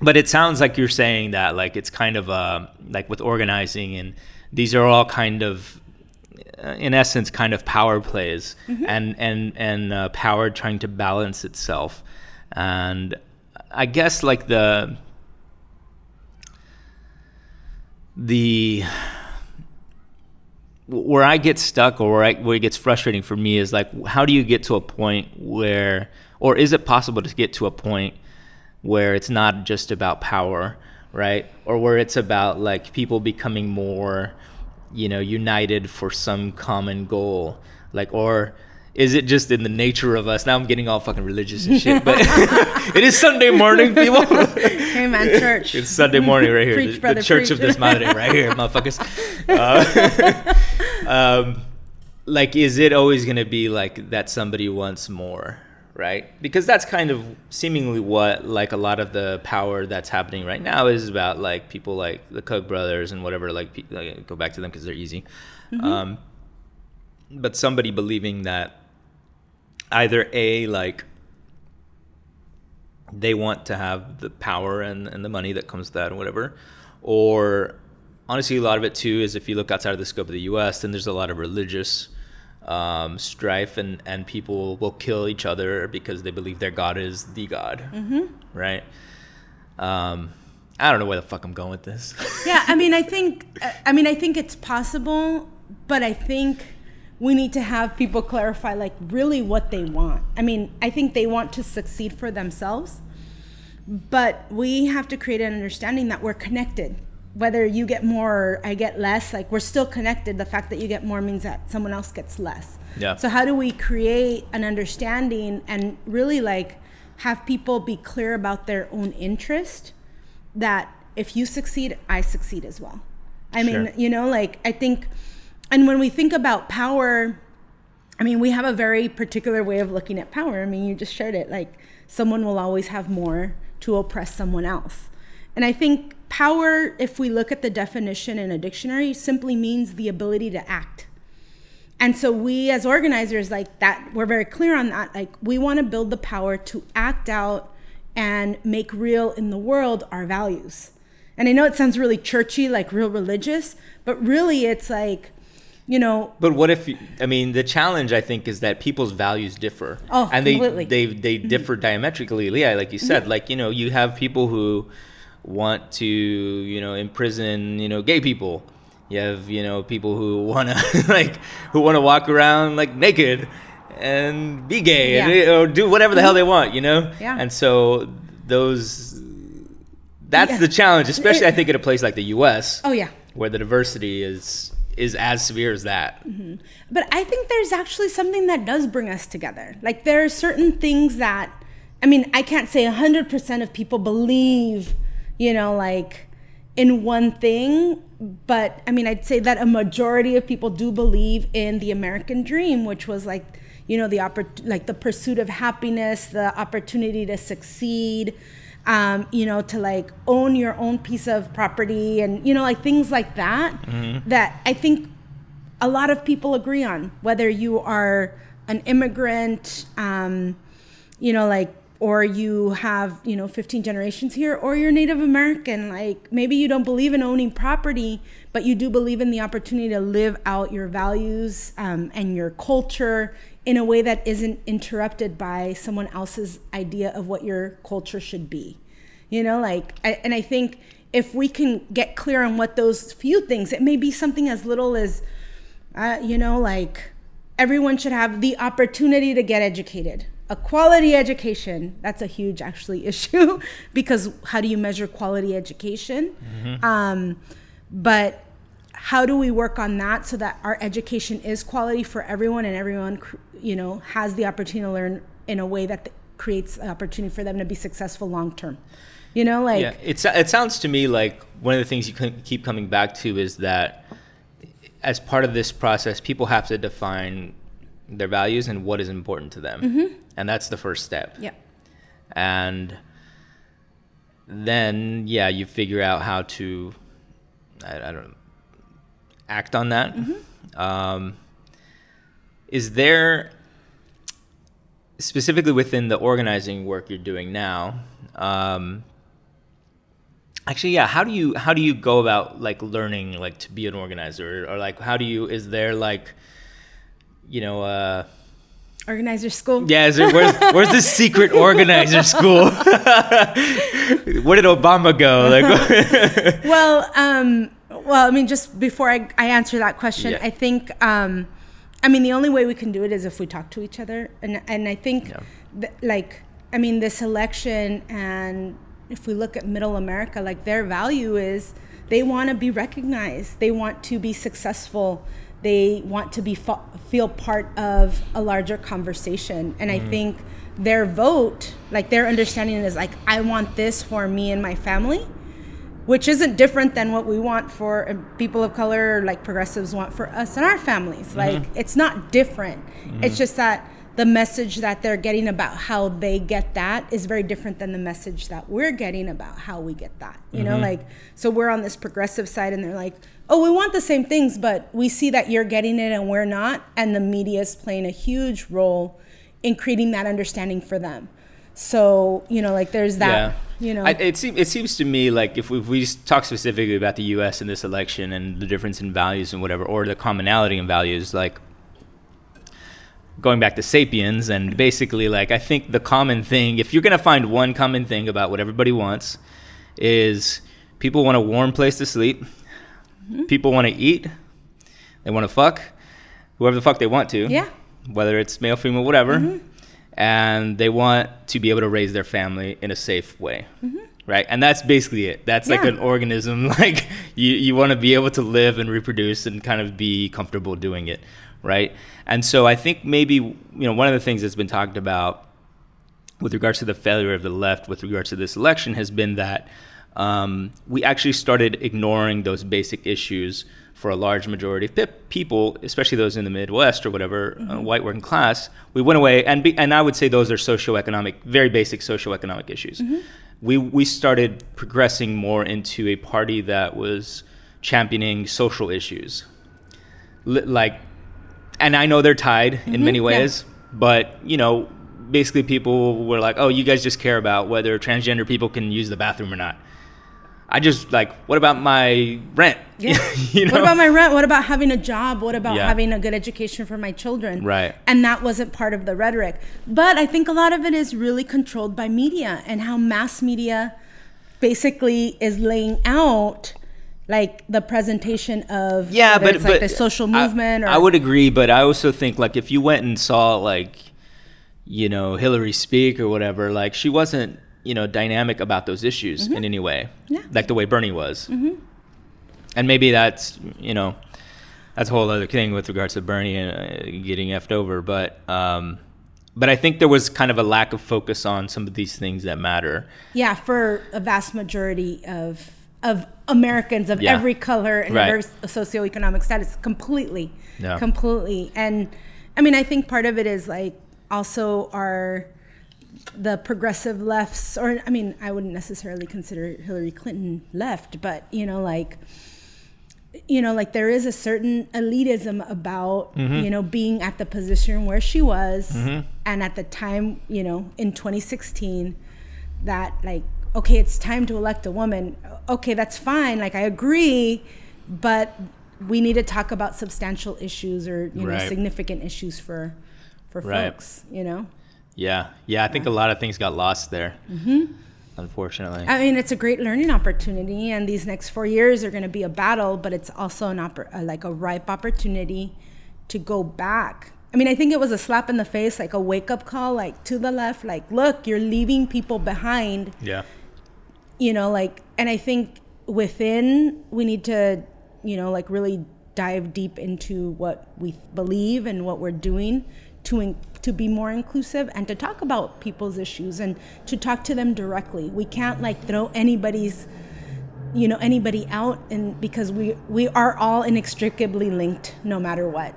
But it sounds like you're saying that like it's kind of like with organizing, and these are all kind of, in essence, kind of power plays, mm-hmm. and power trying to balance itself. And I guess like the where I get stuck, or where it gets frustrating for me, is like, how do you get to a point where, or is it possible to get to a point where it's not just about power, right? Or where it's about like people becoming more, united for some common goal, like, or is it just in the nature of us? Now I'm getting all fucking religious and shit, but it is Sunday morning, people. Hey man, church. It's Sunday morning right here. Preach, the brother, church preach. Of this mountain right here, motherfuckers. Like, is it always going to be like that somebody wants more, right? Because that's kind of seemingly what like a lot of the power that's happening right now is about, like people like the Koch brothers and whatever, like go back to them because they're easy. Mm-hmm. But somebody believing that either A, like they want to have the power and the money that comes with that or whatever, or honestly a lot of it too is, if you look outside of the scope of the US, then there's a lot of religious strife, and people will kill each other because they believe their God is the God. Mm-hmm. Right? I don't know where the fuck I'm going with this. Yeah, I think it's possible, but I think we need to have people clarify like really what they want. I mean, I think they want to succeed for themselves, but we have to create an understanding that we're connected. Whether you get more or I get less, like we're still connected. The fact that you get more means that someone else gets less. Yeah. So how do we create an understanding and really like have people be clear about their own interest, that if you succeed, I succeed as well. I sure. mean, like I think, and when we think about power, I mean, we have a very particular way of looking at power. I mean, you just shared it, like someone will always have more to oppress someone else. And I think power, if we look at the definition in a dictionary, simply means the ability to act. And so we as organizers, like that, we're very clear on that. Like we want to build the power to act out and make real in the world our values. And I know it sounds really churchy, like real religious, but really it's like, But what if, the challenge I think is that people's values differ. Oh, and completely. They differ diametrically. Yeah, like you said, like, you have people who want to imprison gay people. You have people who want to walk around like naked and be gay, yeah. and, or do whatever the hell they want, yeah. And so that's yeah. the challenge, especially I think in a place like the US, oh yeah, where the diversity is as severe as that. Mm-hmm. But I think there's actually something that does bring us together. Like there are certain things that, I can't say 100% of people believe like in one thing, but I'd say that a majority of people do believe in the American dream, which was like, the pursuit of happiness, the opportunity to succeed, to like own your own piece of property and, like things like that, mm-hmm. that I think a lot of people agree on, whether you are an immigrant, or you have, 15 generations here, or you're Native American. Like, maybe you don't believe in owning property, but you do believe in the opportunity to live out your values and your culture in a way that isn't interrupted by someone else's idea of what your culture should be. I think if we can get clear on what those few things, it may be something as little as, everyone should have the opportunity to get educated. A quality education, that's a huge issue because how do you measure quality education? Mm-hmm. But how do we work on that so that our education is quality for everyone and everyone, has the opportunity to learn in a way that creates an opportunity for them to be successful long term? It sounds to me like one of the things you keep coming back to is that as part of this process, people have to define their values and what is important to them. Mm-hmm. And that's the first step. Yeah. And then, you figure out how to, act on that. Mm-hmm. Is there, specifically within the organizing work you're doing now, how do you go about learning to be an organizer, or how do you, is there organizer school? Yeah, where's the secret organizer school? Where did Obama go? Just before I answer that question, yeah. I think, the only way we can do it is if we talk to each other. And I think, this election, and if we look at Middle America, their value is they want to be recognized. They want to be successful. They want to feel part of a larger conversation. And I think their vote, their understanding is I want this for me and my family, which isn't different than what we want for people of color, progressives want for us and our families. Mm-hmm. It's not different. Mm-hmm. It's just that the message that they're getting about how they get that is very different than the message that we're getting about how we get that. So we're on this progressive side and they're we want the same things, but we see that you're getting it and we're not. And the media is playing a huge role in creating that understanding for them. So, there's that, It seems to me if we just talk specifically about the U.S. in this election and the difference in values and whatever, or the commonality in values, going back to Sapiens, and basically, I think the common thing, if you're going to find one common thing about what everybody wants, is people want a warm place to sleep. Mm-hmm. People want to eat. They want to fuck whoever the fuck they want to. Yeah. Whether it's male, female, whatever. Mm-hmm. And they want to be able to raise their family in a safe way. Mm-hmm. Right? And that's basically it. That's an organism. You want to be able to live and reproduce and kind of be comfortable doing it. Right? And so I think maybe, one of the things that's been talked about with regards to the failure of the left with regards to this election has been that we actually started ignoring those basic issues for a large majority of people, especially those in the Midwest or whatever, mm-hmm. White working class. We went away, and I would say those are socioeconomic, very basic socioeconomic issues. Mm-hmm. We started progressing more into a party that was championing social issues. And I know they're tied in mm-hmm, many ways, but, basically people were like, oh, you guys just care about whether transgender people can use the bathroom or not. I just what about my rent? Yeah. What about my rent? What about having a job? What about having a good education for my children? Right. And that wasn't part of the rhetoric. But I think a lot of it is really controlled by media and how mass media basically is laying out the presentation of but the social movement. I would agree, but I also think if you went and saw Hillary speak or whatever, she wasn't dynamic about those issues mm-hmm. in any way, the way Bernie was. Mm-hmm. And maybe that's that's a whole other thing with regards to Bernie and getting effed over. But I think there was kind of a lack of focus on some of these things that matter. Yeah, for a vast majority of Americans of every color and every socioeconomic status, completely. And I think part of it is also are the progressive lefts, or I wouldn't necessarily consider Hillary Clinton left, but you know, like there is a certain elitism about, mm-hmm. you know, being at the position where she was. Mm-hmm. And at the time, you know, in 2016, that like, okay, it's time to elect a woman. Okay, that's fine. Like, I agree, but we need to talk about substantial issues or, you right. know, significant issues for right. folks, you know? Yeah. Yeah. I think a lot of things got lost there. Mm-hmm. Unfortunately. I mean, it's a great learning opportunity, and these next 4 years are going to be a battle, but it's also an like a ripe opportunity to go back. I mean, I think it was a slap in the face, like a wake-up call, like to the left, like, look, you're leaving people behind. Yeah. You know, like, and I think within, we need to, you know, like really dive deep into what we believe and what we're doing to be more inclusive and to talk about people's issues and to talk to them directly. We can't like throw anybody out, and because we are all inextricably linked no matter what.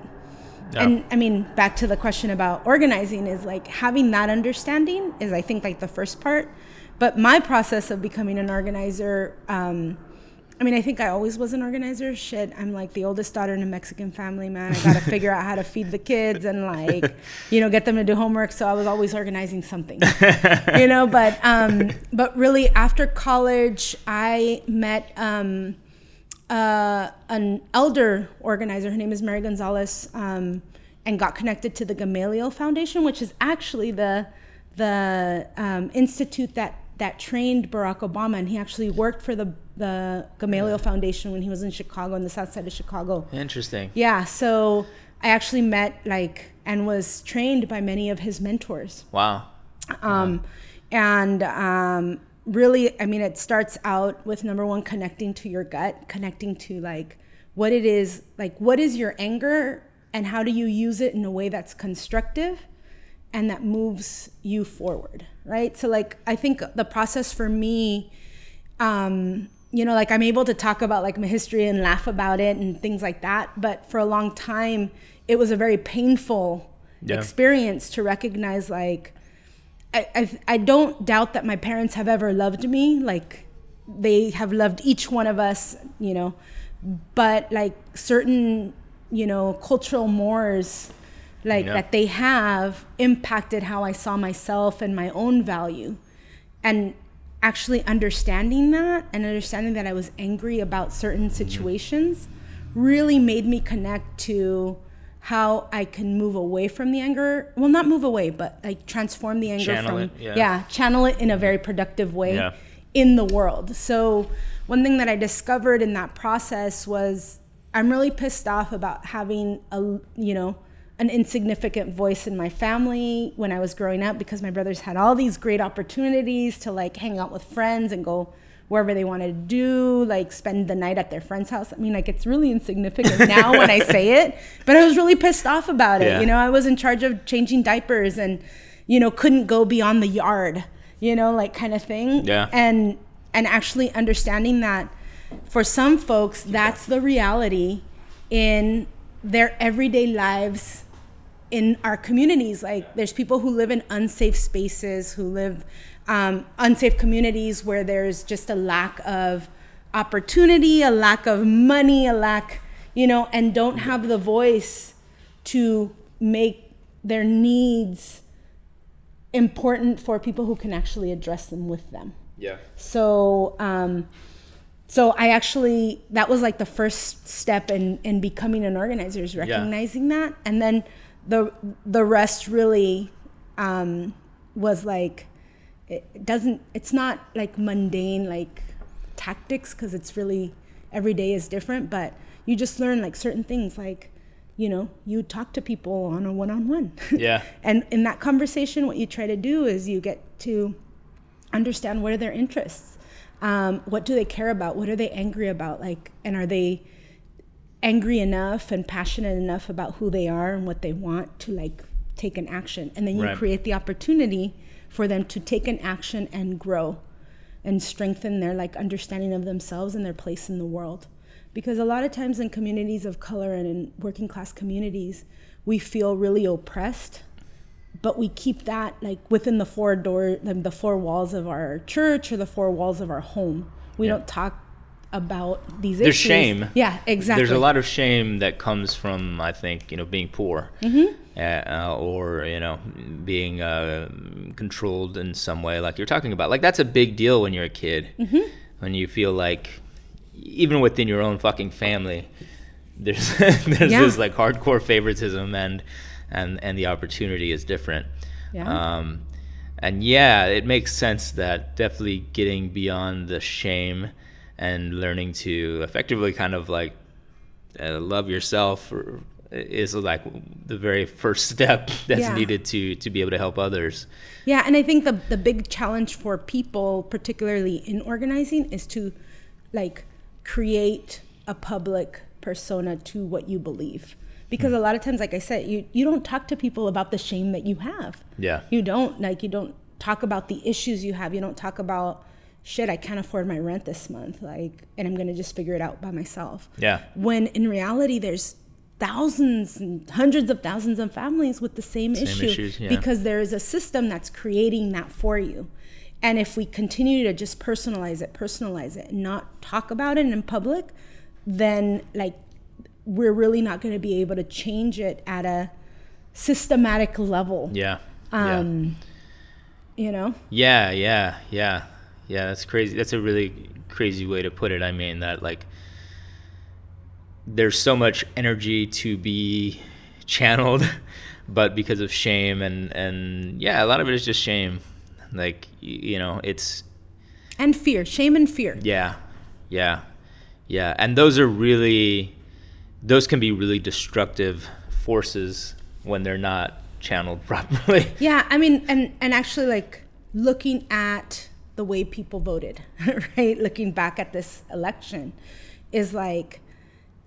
Yeah. And I mean, back to the question about organizing is like having that understanding is I think like the first part. But my process of becoming an organizer, I mean, I think I always was an organizer. Shit, I'm like the oldest daughter in a Mexican family, man. I got to figure out how to feed the kids and like, you know, get them to do homework. So I was always organizing something, you know, but really after college, I met an elder organizer. Her name is Mary Gonzalez, and got connected to the Gamaliel Foundation, which is actually the institute that trained Barack Obama, and he actually worked for the Gamaliel Foundation when he was in Chicago, on the south side of Chicago. Interesting. Yeah, so I actually met and was trained by many of his mentors. Wow. And really, I mean, it starts out with number one, connecting to your gut, connecting to like what it is, like what is your anger and how do you use it in a way that's constructive and that moves you forward, right? So like, I think the process for me, you know, like I'm able to talk about like my history and laugh about it and things like that. But for a long time, it was a very painful experience to recognize, like, I don't doubt that my parents have ever loved me. Like they have loved each one of us, you know, but like certain, you know, cultural mores that they have impacted how I saw myself and my own value. And actually understanding that and understanding that I was angry about certain situations really made me connect to how I can move away from the anger. Well, not move away, but like transform the anger. Channel it in a very productive way in the world. So one thing that I discovered in that process was I'm really pissed off about having an insignificant voice in my family when I was growing up, because my brothers had all these great opportunities to like hang out with friends and go wherever they wanted to do, like spend the night at their friend's house. I mean, like it's really insignificant now when I say it, but I was really pissed off about it. Yeah. You know, I was in charge of changing diapers and, you know, couldn't go beyond the yard, you know, like kind of thing. Yeah. And actually understanding that for some folks, that's the reality in their everyday lives in our communities. Like there's people who live in unsafe spaces, who live unsafe communities where there's just a lack of opportunity, a lack of money, a lack, you know, and don't have the voice to make their needs important for people who can actually address them with them. Yeah. So I actually, that was like the first step in becoming an organizer, is recognizing that. And then the rest really was like, it's not like mundane like tactics, because it's really, every day is different, but you just learn like certain things, like, you know, you talk to people on a one-on-one. Yeah. And in that conversation, what you try to do is you get to understand what are their interests. What do they care about? What are they angry about? Like, and are they angry enough and passionate enough about who they are and what they want to like take an action? And then you create the opportunity for them to take an action and grow and strengthen their like understanding of themselves and their place in the world. Because a lot of times in communities of color and in working class communities, we feel really oppressed. But we keep that like within the four walls of our church or the four walls of our home. We don't talk about these issues. There's shame. Yeah, exactly. There's a lot of shame that comes from, I think, being poor, or being controlled in some way, like you're talking about. Like, that's a big deal when you're a kid, when you feel like, even within your own fucking family, there's this like hardcore favoritism, and the opportunity is different. Yeah. And yeah, it makes sense that definitely getting beyond the shame and learning to effectively kind of like love yourself is like the very first step that's needed to be able to help others. Yeah, and I think the big challenge for people, particularly in organizing, is to like create a public persona to what you believe. Because a lot of times, like I said, you don't talk to people about the shame that you have. Yeah. You don't talk about the issues you have. You don't talk about, shit, I can't afford my rent this month, and I'm gonna just figure it out by myself. Yeah. When in reality, there's thousands and hundreds of thousands of families with the same issues, because there is a system that's creating that for you. And if we continue to just personalize it, and not talk about it in public, then we're really not going to be able to change it at a systematic level. Yeah. That's crazy. That's a really crazy way to put it. I mean, that there's so much energy to be channeled, but because of shame and a lot of it is just shame. It's and fear, shame and fear. Yeah. And those can be really destructive forces when they're not channeled properly. Yeah, I mean, and actually, looking at the way people voted, right? Looking back at this election is I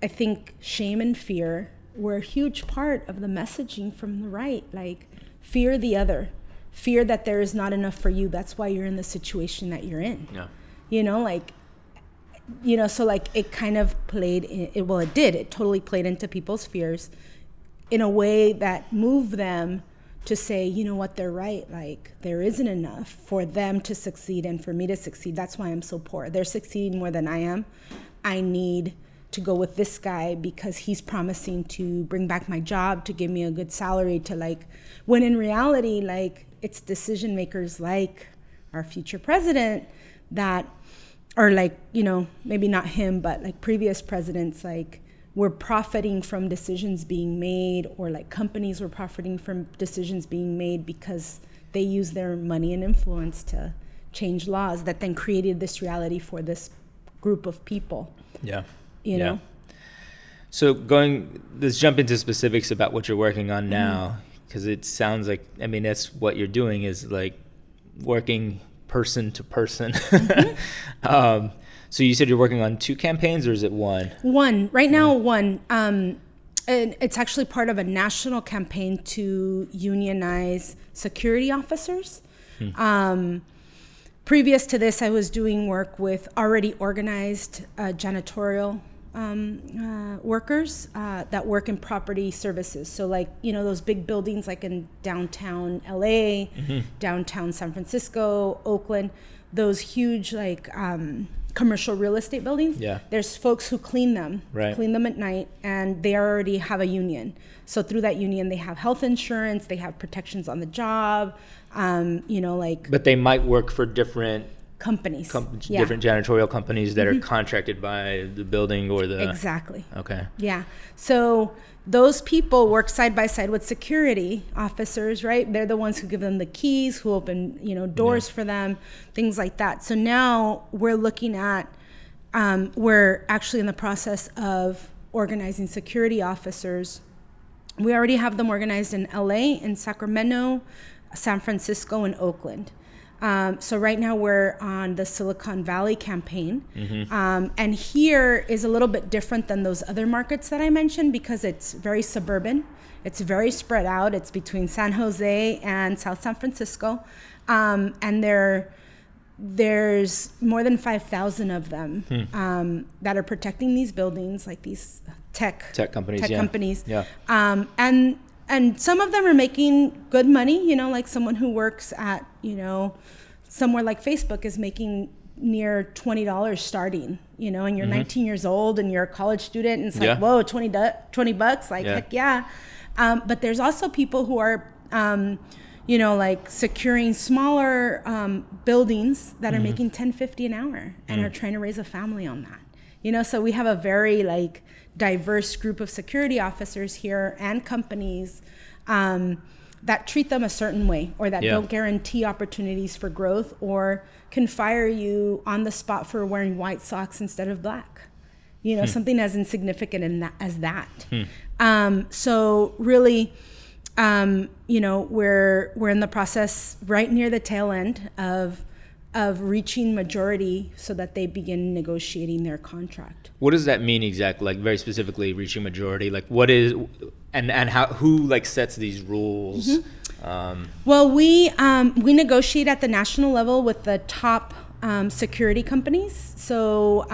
think shame and fear were a huge part of the messaging from the right. Fear the other, fear that there is not enough for you. That's why you're in the situation that you're in. Yeah. So it kind of played in, it totally played into people's fears in a way that moved them to say, you know what, they're right. There isn't enough for them to succeed and for me to succeed. That's why I'm so poor. They're succeeding more than I am. I need to go with this guy because he's promising to bring back my job, to give me a good salary, when in reality, it's decision makers like our future president that, or maybe not him, but previous presidents, were profiting from decisions being made, or companies were profiting from decisions being made because they used their money and influence to change laws that then created this reality for this group of people. Yeah. You know? So let's jump into specifics about what you're working on now, because it sounds that's what you're doing is working person to person. Mm-hmm. So you said you're working on two campaigns, or is it one? One. Right now, one. And it's actually part of a national campaign to unionize security officers. Previous to this, I was doing work with already organized janitorial workers that work in property services. So those big buildings in downtown LA, downtown San Francisco, Oakland, those huge commercial real estate buildings. Yeah. There's folks who clean them, right. Clean them at night, and they already have a union. So through that union, they have health insurance, they have protections on the job, But they might work for different companies, different janitorial companies that are contracted by the building or the... Exactly. Okay. Yeah. So those people work side by side with security officers, right? They're the ones who give them the keys, who open, doors for them, things like that. So now we're looking at, we're actually in the process of organizing security officers. We already have them organized in LA, in Sacramento, San Francisco, and Oakland. So right now we're on the Silicon Valley campaign. And here is a little bit different than those other markets that I mentioned because it's very suburban. It's very spread out. It's between San Jose and South San Francisco. And there's more than 5,000 of them that are protecting these buildings, these tech companies. Yeah. And some of them are making good money, someone who works at, somewhere like Facebook is making near $20 starting, you know, and you're 19 years old and you're a college student, and it's like, whoa, $20, like, heck yeah. But there's also people who are, you know, like securing smaller buildings that are making $10.50 an hour and are trying to raise a family on that. You know, so we have a very like diverse group of security officers here and companies that treat them a certain way, or that don't guarantee opportunities for growth, or can fire you on the spot for wearing white socks instead of black. You know, something as insignificant in that, as that. So really, you know, we're in the process right near the tail end of reaching majority so that they begin negotiating their contract. What does that mean exactly? Like very specifically reaching majority, like what is, and how, who like sets these rules? Well, we negotiate at the national level with the top security companies. So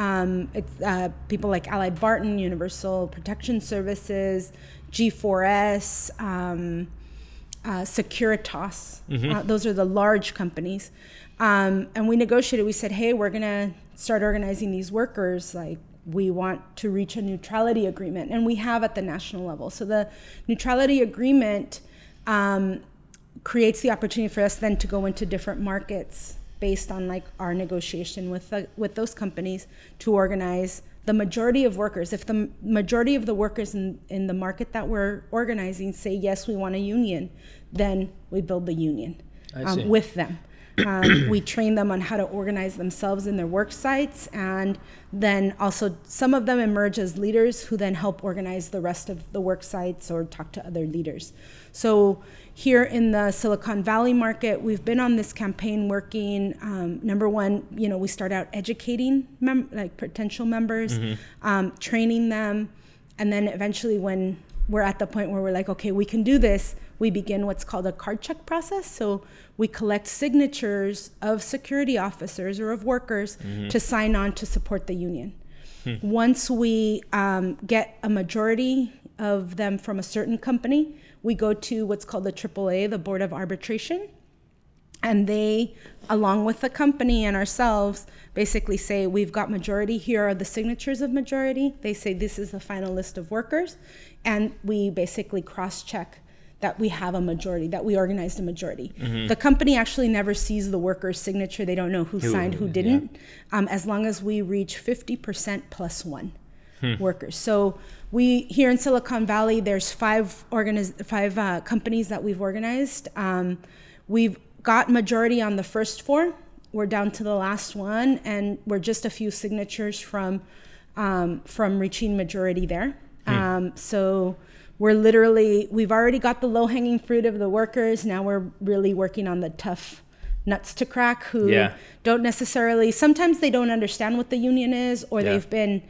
it's people like Allied Barton, Universal Protection Services, G4S, Securitas. Those are the large companies. And we negotiated, we said, hey, we're going to start organizing these workers. Like, we want to reach a neutrality agreement. And we have at the national level. So the neutrality agreement creates the opportunity for us then to go into different markets based on like our negotiation with those companies to organize the majority of workers. If the majority of the workers in the market that we're organizing say, yes, we want a union, then we build the union with them. We train them on how to organize themselves in their work sites, and then also some of them emerge as leaders who then help organize the rest of the work sites or talk to other leaders. So here in the Silicon Valley market, we've been on this campaign working, number one, you know, we start out educating like potential members, training them, and then eventually when we're at the point where we're like, okay, we can do this, we begin what's called a card check process. So we collect signatures of security officers or of workers to sign on to support the union. Once we get a majority of them from a certain company, we go to what's called the AAA, the Board of Arbitration. And they, along with the company and ourselves, basically say, we've got majority, here are the signatures of majority. They say this is the final list of workers. And we basically cross-check that we have a majority, that we organized a majority. The company actually never sees the worker's signature. They don't know who signed, who didn't, as long as we reach 50% plus one workers. So we, here in Silicon Valley, there's five companies that we've organized. We've got majority on the first four. We're down to the last one, and we're just a few signatures from reaching majority there. So we're literally, we've already got the low-hanging fruit of the workers. Now we're really working on the tough nuts to crack who don't necessarily, sometimes they don't understand what the union is, or they've been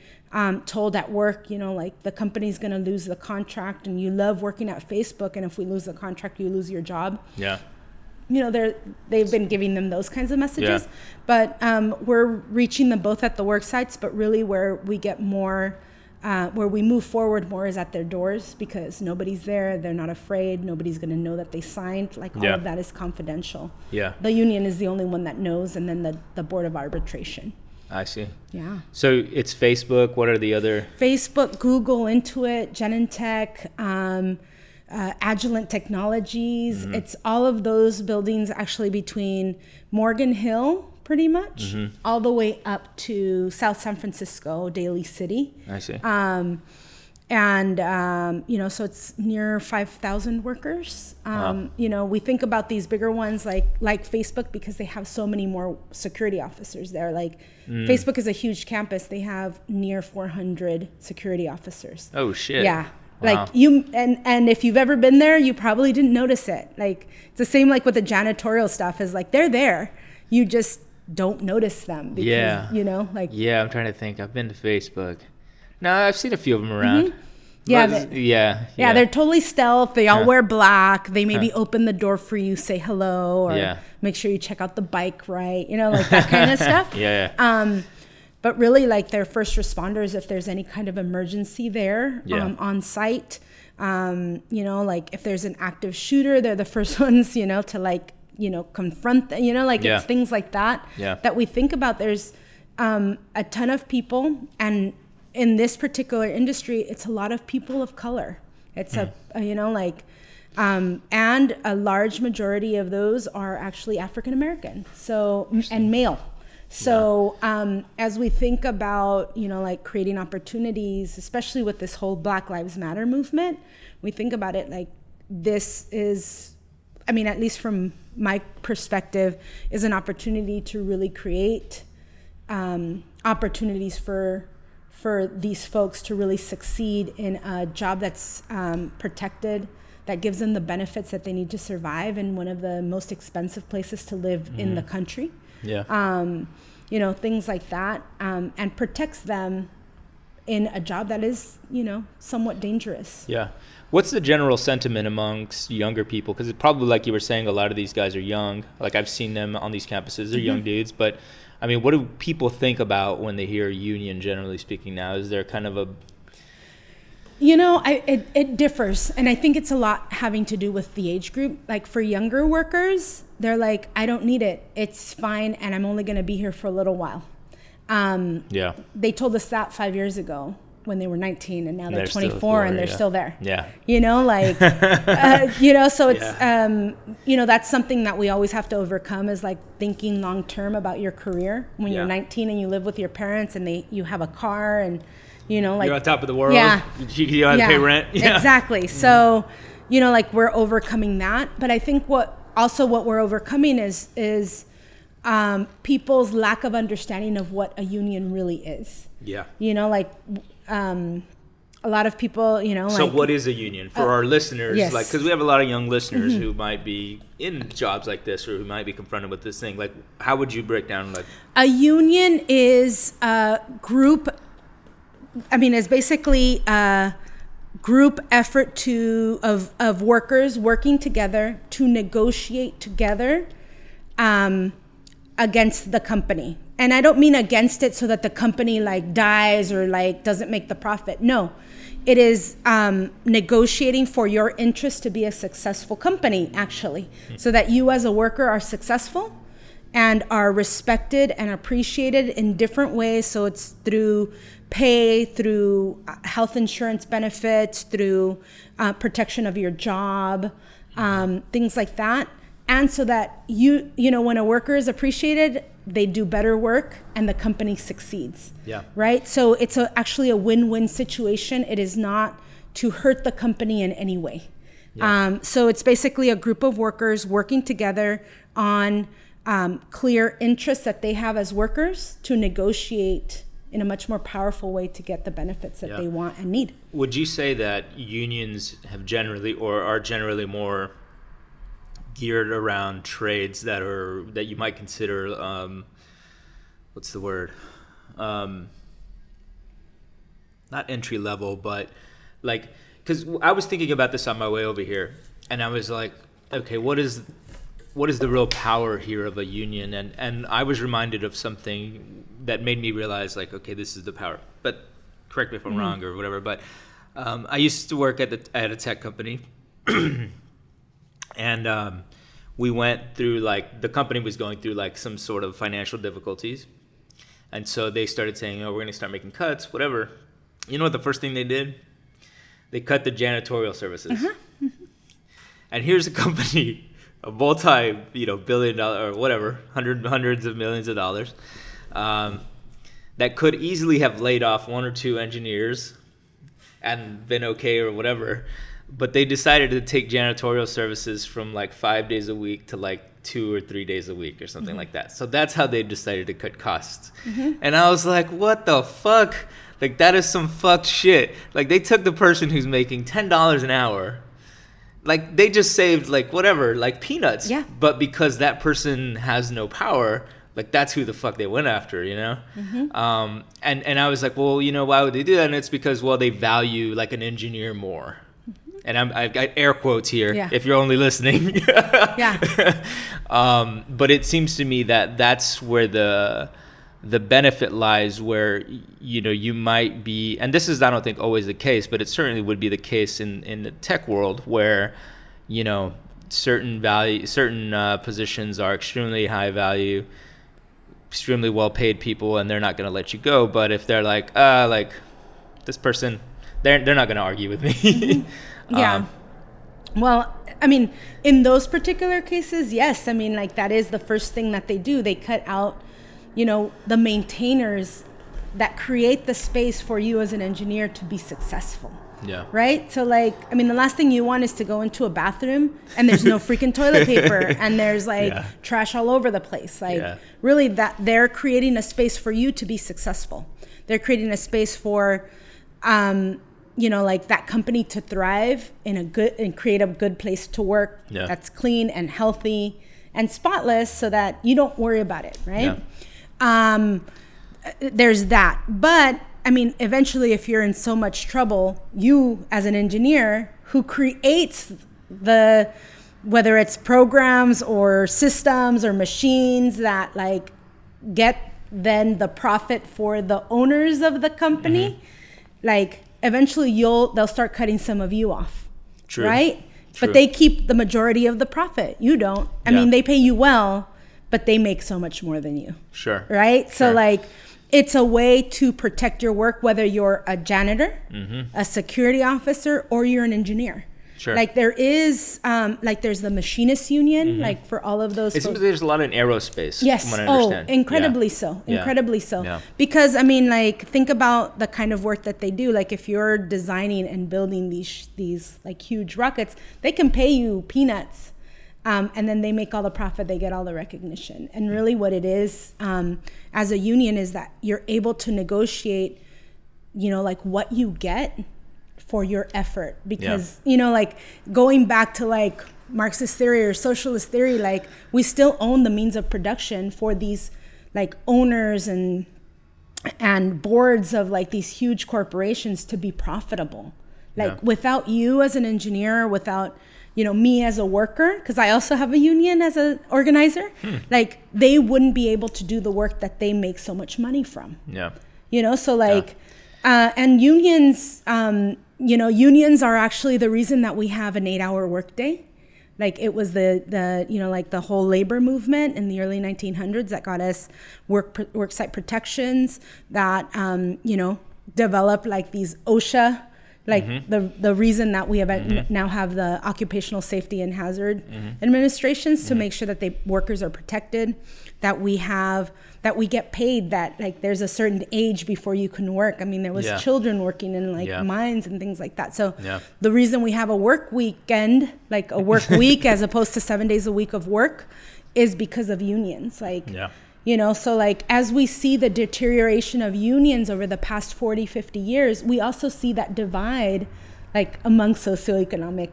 told at work, you know, like the company's going to lose the contract and you love working at Facebook, and if we lose the contract, you lose your job. You know, they've been giving them those kinds of messages. But we're reaching them both at the work sites, but really where we get more, where we move forward more is at their doors, because nobody's there, they're not afraid, nobody's going to know that they signed, like all of that is confidential. The union is the only one that knows, and then the Board of Arbitration. I see. Yeah. So it's Facebook, what are the other? Facebook, Google, Intuit, Genentech, Agilent Technologies, it's all of those buildings actually between Morgan Hill, pretty much, all the way up to South San Francisco, Daly City. I see. And, you know, so it's near 5,000 workers. Wow. You know, we think about these bigger ones like Facebook, because they have so many more security officers there. Like Facebook is a huge campus. They have near 400 security officers. Oh, shit. Yeah. Wow. Like you, and if you've ever been there, you probably didn't notice it. Like it's the same like with the janitorial stuff is like, they're there. You just don't notice them because, you know, like... Yeah, I'm trying to think. I've been to Facebook. No, I've seen a few of them around. Yeah, they're totally stealth. They all wear black. They maybe open the door for you, say hello, or make sure you check out the bike right, you know, like that kind of stuff. But really, like, they're first responders if there's any kind of emergency there on site. You know, like, if there's an active shooter, they're the first ones, you know, to, like, you know, confront them, you know, like it's things like that that we think about. There's a ton of people, and in this particular industry, it's a lot of people of color. It's a you know, like, and a large majority of those are actually African American, so, and male. So as we think about, you know, like creating opportunities, especially with this whole Black Lives Matter movement, we think about it like this is, I mean, at least from my perspective, is an opportunity to really create opportunities for these folks to really succeed in a job that's protected, that gives them the benefits that they need to survive in one of the most expensive places to live in the country. Yeah. You know, things like that, and protects them in a job that is, you know, somewhat dangerous. Yeah. What's the general sentiment amongst younger people? Because it's probably, like you were saying, a lot of these guys are young. Like, I've seen them on these campuses. They're young dudes. But, I mean, what do people think about when they hear union, generally speaking, now? Is there kind of a... You know, it differs. And I think it's a lot having to do with the age group. Like, for younger workers, they're like, I don't need it. It's fine. And I'm only going to be here for a little while. Yeah. They told us that 5 years ago when they were 19, and now they're 24 and they're still there. Yeah. You know, like, you know, so it's, you know, that's something that we always have to overcome, is like thinking long term about your career when you're 19 and you live with your parents and you have a car and, you know, like, you're on top of the world. Yeah. You have to pay rent. Yeah. Exactly. So, you know, like, we're overcoming that. But I think what we're overcoming is people's lack of understanding of what a union really is. Yeah. You know, like, a lot of people, you know, so like, what is a union for our listeners? Yes. Like, because we have a lot of young listeners who might be in jobs like this, or who might be confronted with this thing. Like, how would you break down, like, a union is a group? I mean, it's basically a group effort of workers working together to negotiate together against the company. And I don't mean against it so that the company, like, dies or, like, doesn't make the profit. No, it is negotiating for your interest to be a successful company, actually, so that you as a worker are successful and are respected and appreciated in different ways. So it's through pay, through health insurance benefits, through protection of your job, things like that. And so that you know, when a worker is appreciated, they do better work and the company succeeds. Yeah. Right? So it's actually a win-win situation. It is not to hurt the company in any way. Yeah. So it's basically a group of workers working together on clear interests that they have as workers to negotiate in a much more powerful way to get the benefits that they want and need. Would you say that unions have generally, or are generally, more geared around trades that you might consider, what's the word? Not entry level, but like, because I was thinking about this on my way over here, and I was like, okay, what is the real power here of a union? And I was reminded of something that made me realize, like, okay, this is the power. But correct me if I'm wrong or whatever. But I used to work at a tech company, and we went through, like, the company was going through, like, some sort of financial difficulties, and so they started saying, "Oh, we're gonna start making cuts, whatever." You know what the first thing they did? They cut the janitorial services. Uh-huh. And here's a company. A multi, you know, $1 billion or whatever, hundreds of millions of dollars, that could easily have laid off one or two engineers and been okay or whatever, but they decided to take janitorial services from like 5 days a week to like 2 or 3 days a week or something like that. So that's how they decided to cut costs. Mm-hmm. And I was like, what the fuck? Like, that is some fucked shit. Like, they took the person who's making $10 an hour. Like, they just saved, like, whatever, like, peanuts. Yeah. But because that person has no power, like, that's who the fuck they went after, you know? Mm-hmm. And I was like, well, you know, why would they do that? And it's because, well, they value, like, an engineer more. Mm-hmm. And I've got air quotes here, if you're only listening. Yeah. But it seems to me that that's where the benefit lies, where, you know, you might be, and this is, I don't think, always the case, but it certainly would be the case in the tech world, where, you know, certain value, certain positions are extremely high value, extremely well paid people, and they're not going to let you go. But if they're like this person, they're not going to argue with me. Yeah. Well, I mean, in those particular cases, yes. I mean, like that is the first thing that they do. They cut out, you know, the maintainers that create the space for you as an engineer to be successful. Yeah. Right? So like, I mean, the last thing you want is to go into a bathroom and there's no freaking toilet paper and there's like trash all over the place. Like really that they're creating a space for you to be successful. They're creating a space for, you know, like that company to thrive in a good and create a good place to work that's clean and healthy and spotless so that you don't worry about it. Right. Yeah. There's that. But I mean, eventually, if you're in so much trouble, you as an engineer who creates the, whether it's programs or systems or machines that like get then the profit for the owners of the company, like eventually they'll start cutting some of you off. True. Right? True. But they keep the majority of the profit. You don't. I mean, they pay you well, but they make so much more than you. Sure. Right? Sure. So like, it's a way to protect your work, whether you're a janitor, a security officer, or you're an engineer. Sure. Like there is, like there's the machinist union, like for all of those. It seems there's a lot in aerospace. Yes. From what I understand. Incredibly so. Yeah. Because I mean, like think about the kind of work that they do. Like if you're designing and building these like huge rockets, they can pay you peanuts. And then they make all the profit, they get all the recognition. And really what it is as a union is that you're able to negotiate, you know, like what you get for your effort. Because, you know, like going back to like Marxist theory or socialist theory, like we still own the means of production for these like owners and boards of like these huge corporations to be profitable. Like without you as an engineer, without... you know, me as a worker, because I also have a union as an organizer, like they wouldn't be able to do the work that they make so much money from. Yeah. You know, so like, and unions, you know, unions are actually the reason that we have an 8-hour workday. Like it was the you know, like the whole labor movement in the early 1900s that got us worksite protections that, you know, developed like these OSHA. Like the reason that we have now have the Occupational Safety and Hazard Administrations to make sure that the workers are protected, that we have, that we get paid, that like there's a certain age before you can work. I mean, there was children working in like mines and things like that. So the reason we have a work weekend, like a work week as opposed to 7 days a week of work is because of unions. Like, you know, so like as we see the deterioration of unions over the past 40, 50 years, we also see that divide like among socioeconomic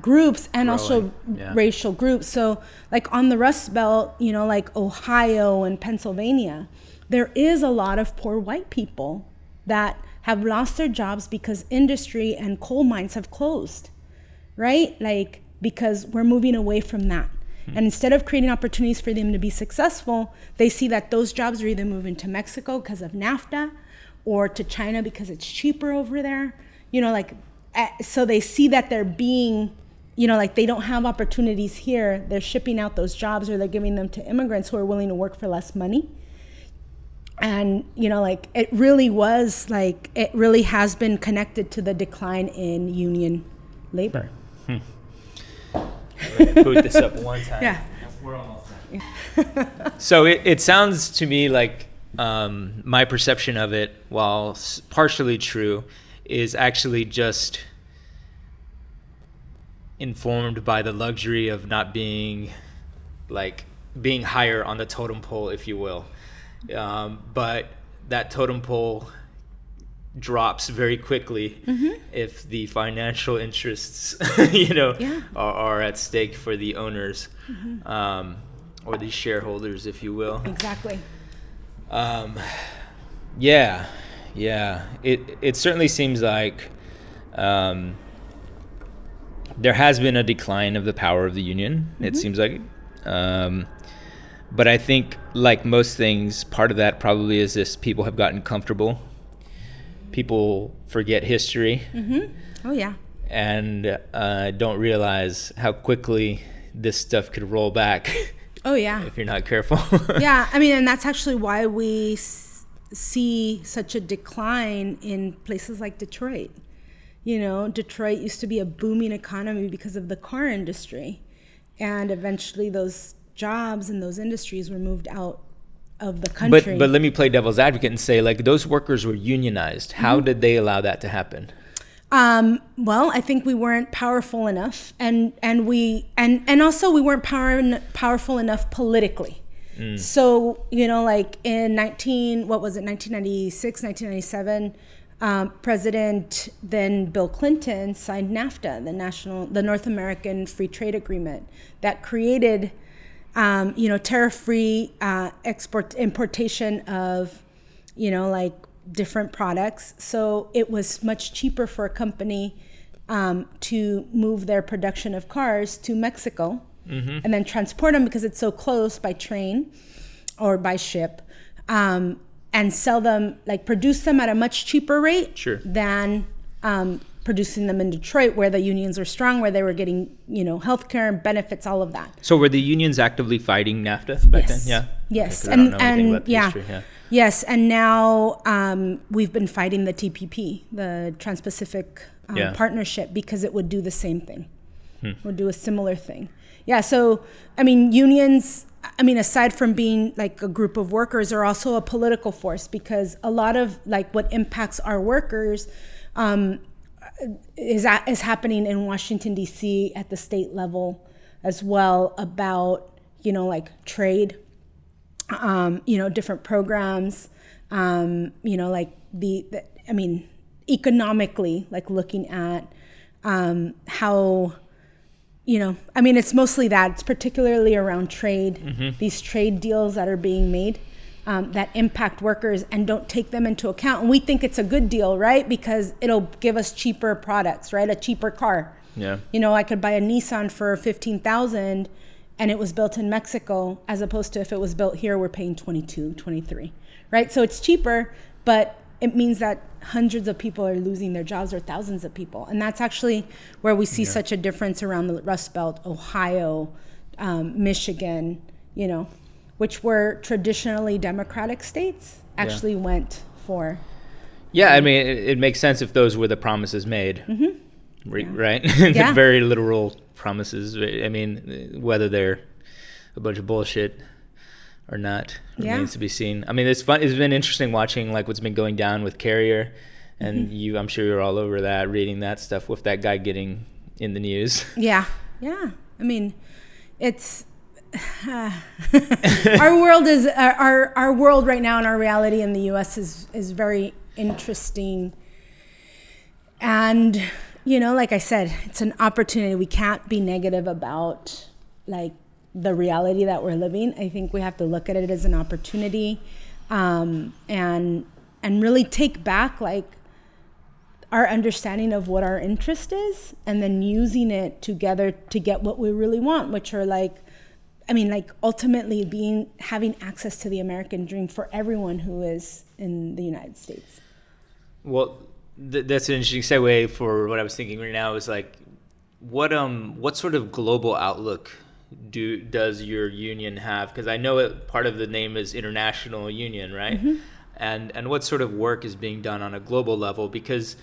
groups and also racial groups. So like on the Rust Belt, you know, like Ohio and Pennsylvania, there is a lot of poor white people that have lost their jobs because industry and coal mines have closed, right? Like because we're moving away from that. And instead of creating opportunities for them to be successful, they see that those jobs are either moving to Mexico because of NAFTA or to China because it's cheaper over there. You know, like, so they see that they're being, you know, like they don't have opportunities here. They're shipping out those jobs or they're giving them to immigrants who are willing to work for less money. And, you know, like it really was like, it really has been connected to the decline in union labor. We're gonna boot this up one time. Yeah. We're almost done. So it sounds to me like my perception of it, while partially true, is actually just informed by the luxury of not being, like, being higher on the totem pole, if you will. But that totem pole drops very quickly if the financial interests, you know, are at stake for the owners or the shareholders, if you will. Exactly. It certainly seems like there has been a decline of the power of the union. It seems like, but I think, like most things, part of that probably is this: people have gotten comfortable. People forget history. Oh yeah. and don't realize how quickly this stuff could roll back. Oh, yeah. If you're not careful. Yeah. I mean, and that's actually why we see such a decline in places like Detroit. You know, Detroit used to be a booming economy because of the car industry. And eventually those jobs and those industries were moved out of the country. But let me play devil's advocate and say, like, those workers were unionized. How mm-hmm. did they allow that to happen? Well, I think we weren't powerful enough, and also we weren't powerful enough politically. Mm. So, you know, like in 1996, 1997, President then Bill Clinton signed NAFTA, the North American Free Trade Agreement, that created, tariff-free importation of, you know, like, different products. So it was much cheaper for a company to move their production of cars to Mexico mm-hmm. and then transport them, because it's so close, by train or by ship, and sell them, like produce them at a much cheaper rate sure. than producing them in Detroit, where the unions were strong, where they were getting, you know, healthcare and benefits, all of that. So were the unions actively fighting NAFTA back yes. then? Yeah. Yes. Okay, Yes, and now we've been fighting the TPP, the Trans-Pacific Partnership, because it would do the same thing. It would do a similar thing. Yeah, so, I mean, unions, I mean, aside from being like a group of workers, are also a political force, because a lot of like what impacts our workers is happening in Washington, D.C. at the state level as well, about, you know, like trade, different programs, economically, like looking at how, you know, I mean, it's mostly that. It's particularly around trade, mm-hmm. these trade deals that are being made that impact workers and don't take them into account. And we think it's a good deal, right? Because it'll give us cheaper products, right? A cheaper car. Yeah. You know, I could buy a Nissan for $15,000. And it was built in Mexico, as opposed to if it was built here, we're paying $22, $23, right? So it's cheaper, but it means that hundreds of people are losing their jobs, or thousands of people. And that's actually where we see such a difference around the Rust Belt, Ohio, Michigan, you know, which were traditionally Democratic states, actually went for. Yeah, I mean, it makes sense if those were the promises made, mm-hmm. Right? Yeah. Very literal promises. I mean, whether they're a bunch of bullshit or not remains to be seen. I mean, it's fun. It's been interesting watching like what's been going down with Carrier, and mm-hmm. I'm sure you're all over that, reading that stuff with that guy getting in the news. Yeah, yeah. I mean, it's our world is our world right now, and our reality in the U.S. is very interesting. And you know, like I said, it's an opportunity. We can't be negative about like the reality that we're living. I think we have to look at it as an opportunity, and really take back like our understanding of what our interest is, and then using it together to get what we really want, which are like, I mean, like ultimately having access to the American dream for everyone who is in the United States. Well, that's an interesting segue for what I was thinking right now, is like, what sort of global outlook does your union have? Because I know part of the name is International Union, right? Mm-hmm. And what sort of work is being done on a global level? Because,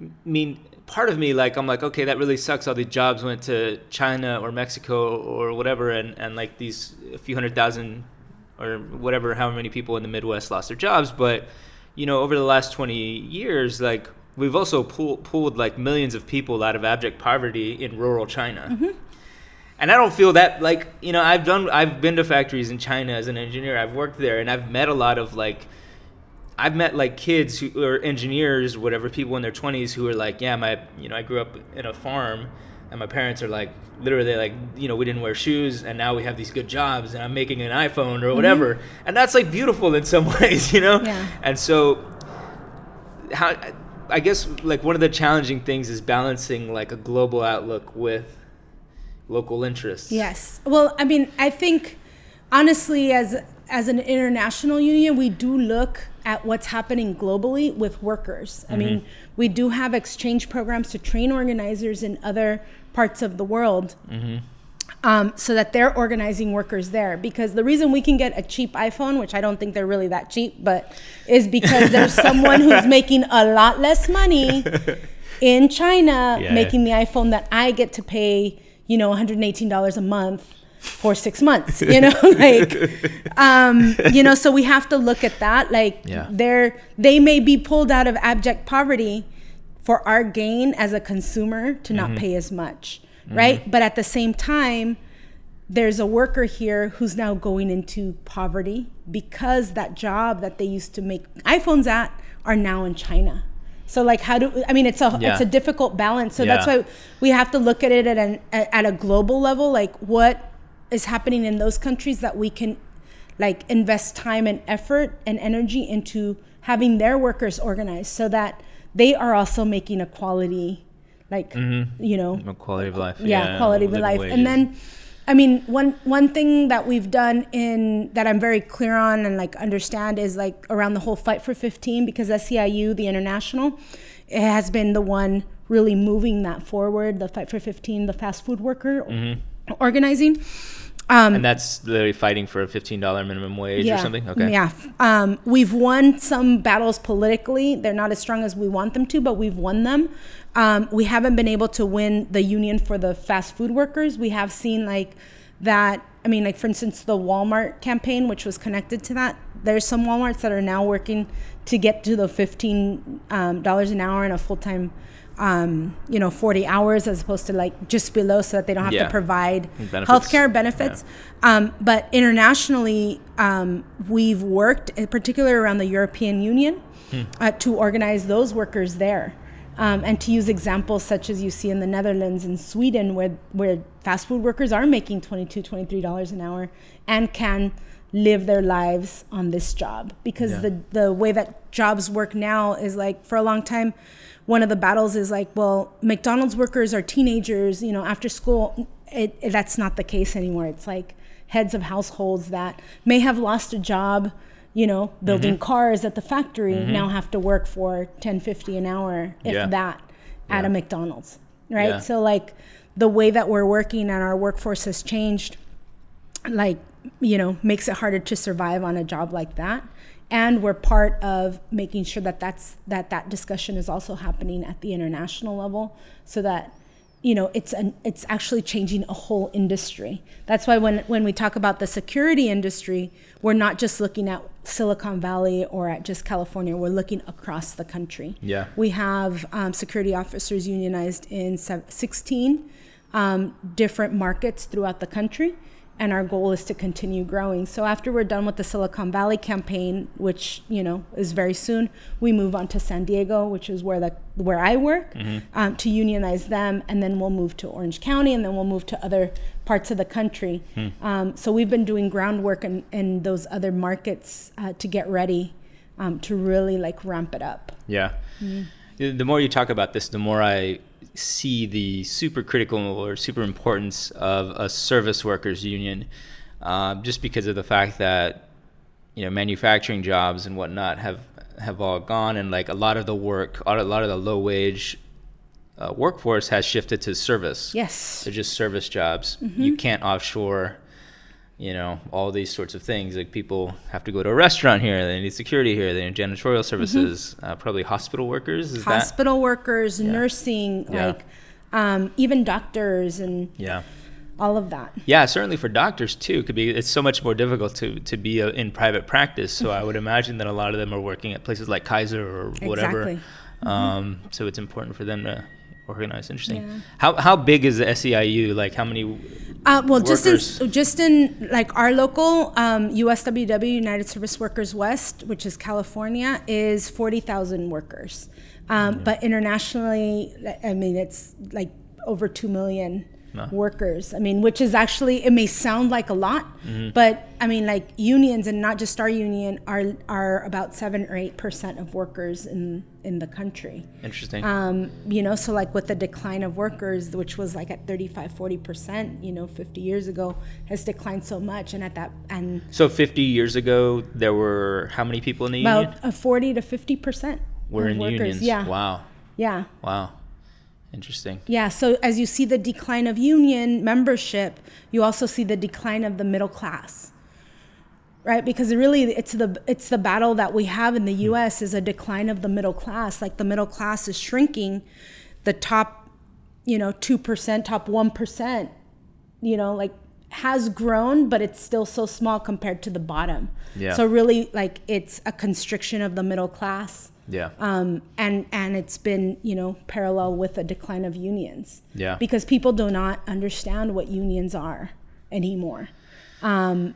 I mean, part of me, like, I'm like, okay, that really sucks. All these jobs went to China or Mexico or whatever, and like these a few 100,000 or whatever, however many people in the Midwest lost their jobs, but you know, over the last 20 years, like we've also pulled like millions of people out of abject poverty in rural China. Mm-hmm. And I don't feel that like, you know, I've been to factories in China as an engineer. I've worked there, and I've met a lot of like, I've met like kids who are engineers, whatever, people in their 20s who are like, yeah, I grew up in a farm, and my parents are like, literally like, you know, we didn't wear shoes, and now we have these good jobs, and I'm making an iPhone or whatever. Mm-hmm. And that's like beautiful in some ways, you know? Yeah. And so how, I guess like one of the challenging things is balancing like a global outlook with local interests. Yes. Well, I mean, I think honestly, as as an international union, we do look at what's happening globally with workers. Mm-hmm. I mean, we do have exchange programs to train organizers in other parts of the world, mm-hmm. So that they're organizing workers there. Because the reason we can get a cheap iPhone, which I don't think they're really that cheap, but is because there's someone who's making a lot less money in China making the iPhone that I get to pay, you know, $118 a month for 6 months, you know, like, you know, so we have to look at that. Like, they may be pulled out of abject poverty for our gain as a consumer to not pay as much, right? Mm-hmm. But at the same time, there's a worker here who's now going into poverty because that job that they used to make iPhones at are now in China. So like, how do, I mean, it's a difficult balance. So that's why we have to look at it at a global level, like what is happening in those countries that we can like invest time and effort and energy into having their workers organized so that they are also making a quality, like, you know, a quality of life. Yeah, quality of life. Wages. And then, I mean, one thing that we've done in that I'm very clear on and like understand is like around the whole Fight for 15, because SEIU, the international, it has been the one really moving that forward, the Fight for 15, the fast food worker organizing. And that's literally fighting for a $15 minimum wage or something? Okay. Yeah. We've won some battles politically. They're not as strong as we want them to, but we've won them. We haven't been able to win the union for the fast food workers. We have seen like that. I mean, like, for instance, the Walmart campaign, which was connected to that. There's some Walmarts that are now working to get to the $15 an hour and a full-time 40 hours as opposed to like just below, so that they don't have to provide healthcare benefits. Yeah. But internationally, we've worked, in particular around the European Union, to organize those workers there, and to use examples such as you see in the Netherlands and Sweden, where fast food workers are making $22, $23 an hour and can live their lives on this job. Because the way that jobs work now is like, for a long time, one of the battles is like, well, McDonald's workers are teenagers, you know, after school. That's not the case anymore. It's like heads of households that may have lost a job, you know, building cars at the factory, now have to work for $10.50 an hour, if that, at a McDonald's, right? Yeah. So like the way that we're working and our workforce has changed, like, you know, makes it harder to survive on a job like that. And we're part of making sure that that discussion is also happening at the international level, so that, you know, it's actually changing a whole industry. That's why when we talk about the security industry, we're not just looking at Silicon Valley or at just California. We're looking across the country. Yeah, we have security officers unionized in 16 different markets throughout the country. And our goal is to continue growing. So after we're done with the Silicon Valley campaign, which, you know, is very soon, we move on to San Diego, which is where I work, to unionize them. And then we'll move to Orange County, and then we'll move to other parts of the country. So we've been doing groundwork in those other markets to get ready to really like ramp it up. Yeah. Mm-hmm. The more you talk about this, the more I see the super critical or super importance of a service workers union, just because of the fact that, you know, manufacturing jobs and whatnot have all gone, and like a lot of the low wage workforce has shifted to service. Yes. They're just service jobs. Mm-hmm. You can't offshore, you know, all these sorts of things. Like, people have to go to a restaurant here, they need security here, they need janitorial services, probably hospital workers. Nursing, like even doctors and all of that. Yeah, certainly for doctors too, could be. It's so much more difficult to be in private practice. So I would imagine that a lot of them are working at places like Kaiser or whatever. Exactly. So it's important for them to organized. Interesting. Yeah. How big is the SEIU? Like, how many workers? Just in like our local USWW, United Service Workers West, which is California, is 40,000 workers. But internationally, I mean, it's like over 2 million workers. I mean, which is actually, it may sound like a lot, but I mean, like unions, and not just our union, are about 7 or 8% of workers in the country. Interesting. You know, so like with the decline of workers, which was like at 35-40%, you know, 50 years ago, has declined so much. And at that, and so 50 years ago, there were how many people in the union? About 40-50% were in workers. Unions. Yeah. Wow. Yeah. Wow. Interesting. Yeah. So as you see the decline of union membership, you also see the decline of the middle class, right? Because really, it's the battle that we have in the U.S. is a decline of the middle class. Like the middle class is shrinking. The top, you know, 2%, top 1%, you know, like has grown, but it's still so small compared to the bottom. Yeah. So really, like it's a constriction of the middle class. Yeah. And it's been, you know, parallel with a decline of unions. Yeah. Because people do not understand what unions are anymore. And,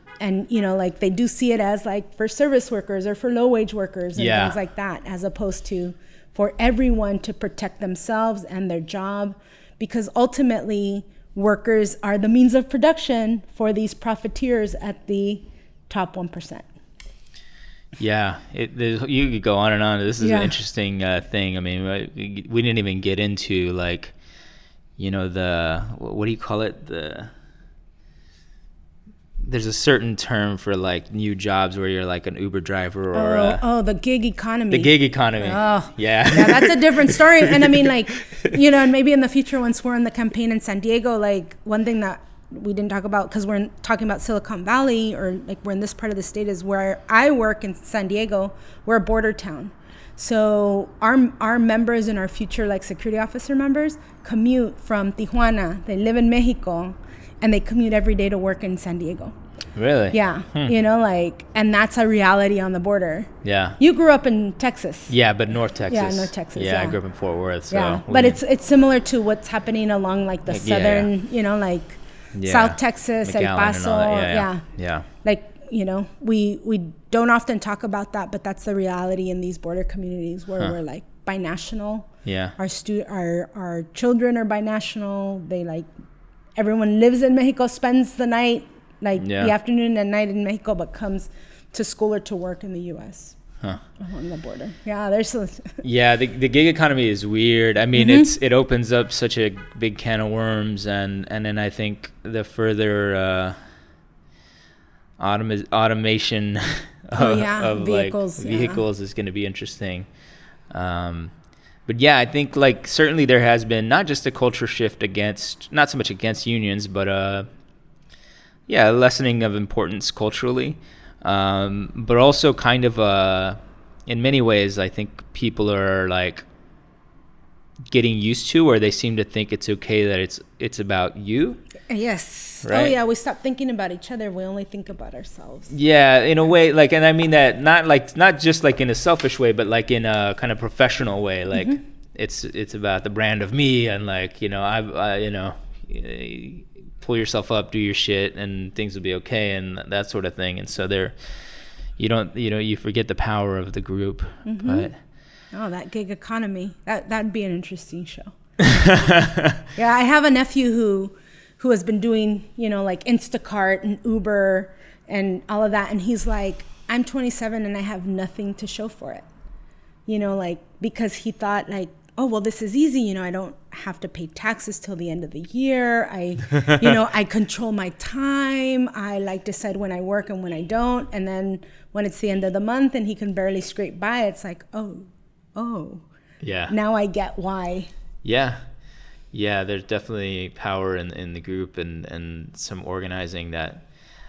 you know, like they do see it as like for service workers or for low wage workers and things like that, as opposed to for everyone to protect themselves and their job, because ultimately workers are the means of production for these profiteers at the top 1%. Yeah, you could go on and on. This is an interesting thing. I mean, we didn't even get into like, you know, the, what do you call it? There's a certain term for like new jobs where you're like an Uber driver or the gig economy. The gig economy. Oh, yeah, that's a different story. And I mean, like, you know, and maybe in the future, once we're in the campaign in San Diego, like one thing that we didn't talk about, because we're talking about Silicon Valley, or like we're in this part of the state, is where I work in San Diego. We're a border town. So our members and our future like security officer members commute from Tijuana. They live in Mexico and they commute every day to work in San Diego. Really? Yeah. You know, like, and that's a reality on the border. Yeah. You grew up in Texas. Yeah, but North Texas. Yeah, North Texas. Yeah, I grew up in Fort Worth. So yeah. But it's similar to what's happening along like the southern, you know, like, South Texas, McAllen, El Paso, like, you know, we don't often talk about that, but that's the reality in these border communities where we're like binational. Yeah, our children are binational. They like, everyone lives in Mexico, spends the night, like the afternoon and night in Mexico, but comes to school or to work in the U.S. Along the border. Yeah, there's the gig economy is weird. I mean, it opens up such a big can of worms, and then I think the further automation of vehicles, like vehicles is going to be interesting. But yeah, I think like certainly there has been not just a culture shift against, not so much against unions, but a lessening of importance culturally. But also kind of, in many ways, I think people are like getting used to, or they seem to think it's okay that it's about you. Yes. Right? Oh yeah. We stop thinking about each other. We only think about ourselves. Yeah. In a way, like, and I mean that not just like in a selfish way, but like in a kind of professional way, like it's about the brand of me, and like, you know, pull yourself up, do your shit, and things will be okay, and that sort of thing. And so you forget the power of the group. But that gig economy, that'd be an interesting show. Yeah, I have a nephew who has been doing, you know, like Instacart and Uber and all of that, and he's like, I'm 27 and I have nothing to show for it. You know, like, because he thought like, oh, well, this is easy. You know, I don't have to pay taxes till the end of the year. I control my time. I like decide when I work and when I don't. And then when it's the end of the month and he can barely scrape by, it's like, oh. Yeah. Now I get why. Yeah. Yeah, there's definitely power in the group and some organizing that.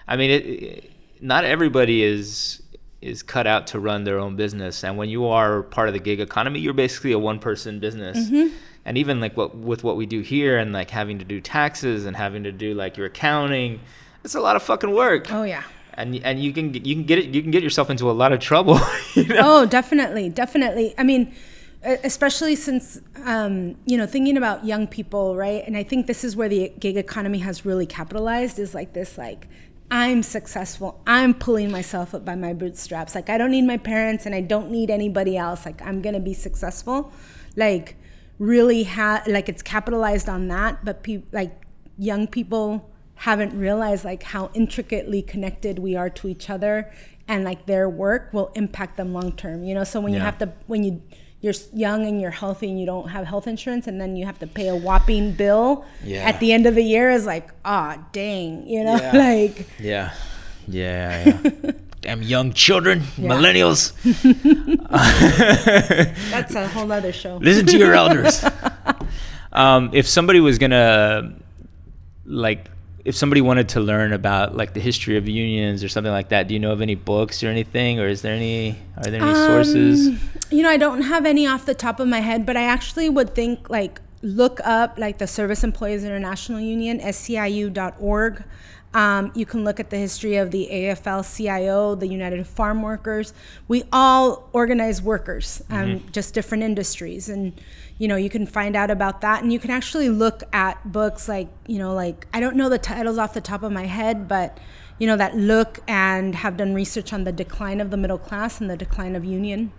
I mean, not everybody is cut out to run their own business. And when you are part of the gig economy, you're basically a one-person business. And even like what we do here, and like having to do taxes and having to do like your accounting, it's a lot of fucking work. Oh yeah. And you can get yourself into a lot of trouble. You know? Oh, definitely. Definitely. I mean, especially since, you know, thinking about young people, right? And I think this is where the gig economy has really capitalized, is like this, like, I'm successful. I'm pulling myself up by my bootstraps. Like, I don't need my parents and I don't need anybody else. Like, I'm going to be successful. Like, really, like, it's capitalized on that. But like, young people haven't realized like how intricately connected we are to each other, and like their work will impact them long term, you know. So when you have to, when you're young and you're healthy and you don't have health insurance, and then you have to pay a whopping bill at the end of the year, is like, ah, dang, you know, like damn young children, millennials. That's a whole other show. Listen to your elders. If somebody was gonna like, if somebody wanted to learn about like the history of unions or something like that, do you know of any books or anything, or is there any, are there any sources? You know, I don't have any off the top of my head, but I actually would think like look up like the Service Employees International Union, SEIU.org. You can look at the history of the AFL-CIO, the United Farm Workers. We all organize workers, just different industries. And, you know, you can find out about that. And you can actually look at books like, you know, like, I don't know the titles off the top of my head, but, you know, that look and have done research on the decline of the middle class and the decline of union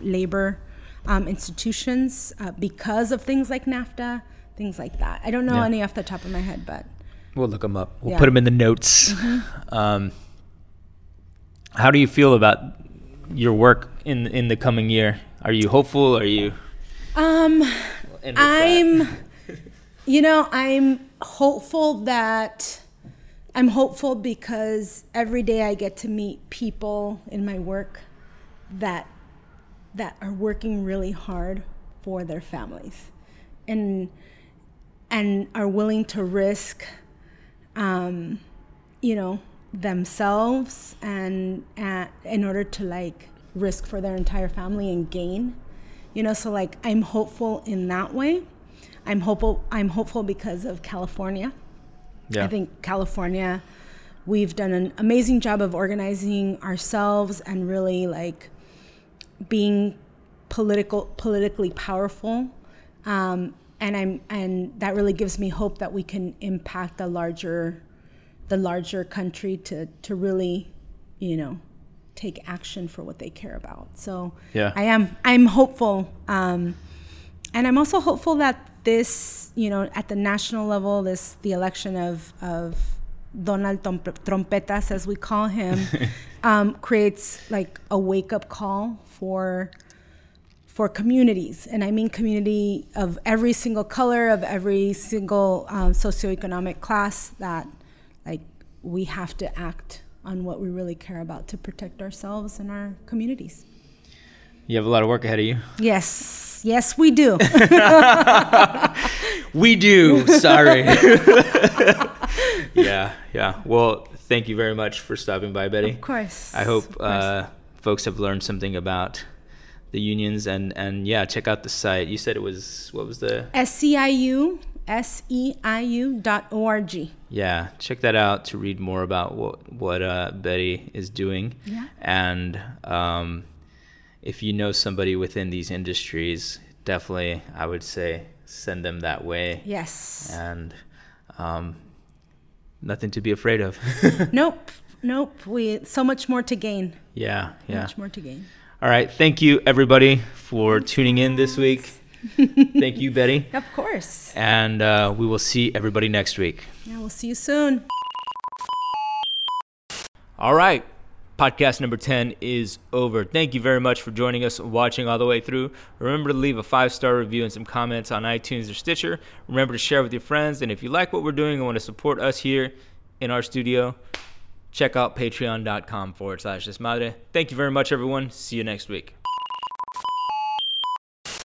labor institutions because of things like NAFTA, things like that. I don't know any off the top of my head, but. We'll look them up. We'll put them in the notes. How do you feel about your work in the coming year? Are you hopeful? Are you? You know, I'm hopeful that I'm hopeful because every day I get to meet people in my work that are working really hard for their families, and are willing to risk. You know, themselves and in order to like risk for their entire family and gain, you know, so like I'm hopeful in that way. I'm hopeful because of California. Yeah. I think California, we've done an amazing job of organizing ourselves and really like being politically powerful. And that really gives me hope that we can impact the larger country to really, you know, take action for what they care about. So I'm hopeful, and I'm also hopeful that this, you know, at the national level, the election of Donald Trumpetas, as we call him, creates like a wake up call for communities, and I mean community of every single color, of every single socioeconomic class, that like we have to act on what we really care about to protect ourselves and our communities. You have a lot of work ahead of you. Yes, we do. We do, sorry. Yeah. Well, thank you very much for stopping by, Betty. Of course. I hope folks have learned something about the unions, and yeah, check out the site. You said it was, what was the? SEIU.org. Yeah, check that out to read more about what Betty is doing. Yeah. And if you know somebody within these industries, definitely I would say send them that way. Yes. And nothing to be afraid of. Nope. We so much more to gain. Yeah. Much more to gain. All right. Thank you, everybody, for tuning in this week. Thank you, Betty. Of course. And we will see everybody next week. Yeah, we'll see you soon. All right. Podcast number 10 is over. Thank you very much for joining us, watching all the way through. Remember to leave a 5-star review and some comments on iTunes or Stitcher. Remember to share with your friends. And if you like what we're doing and want to support us here in our studio, check out patreon.com/desmadre. Thank you very much, everyone. See you next week.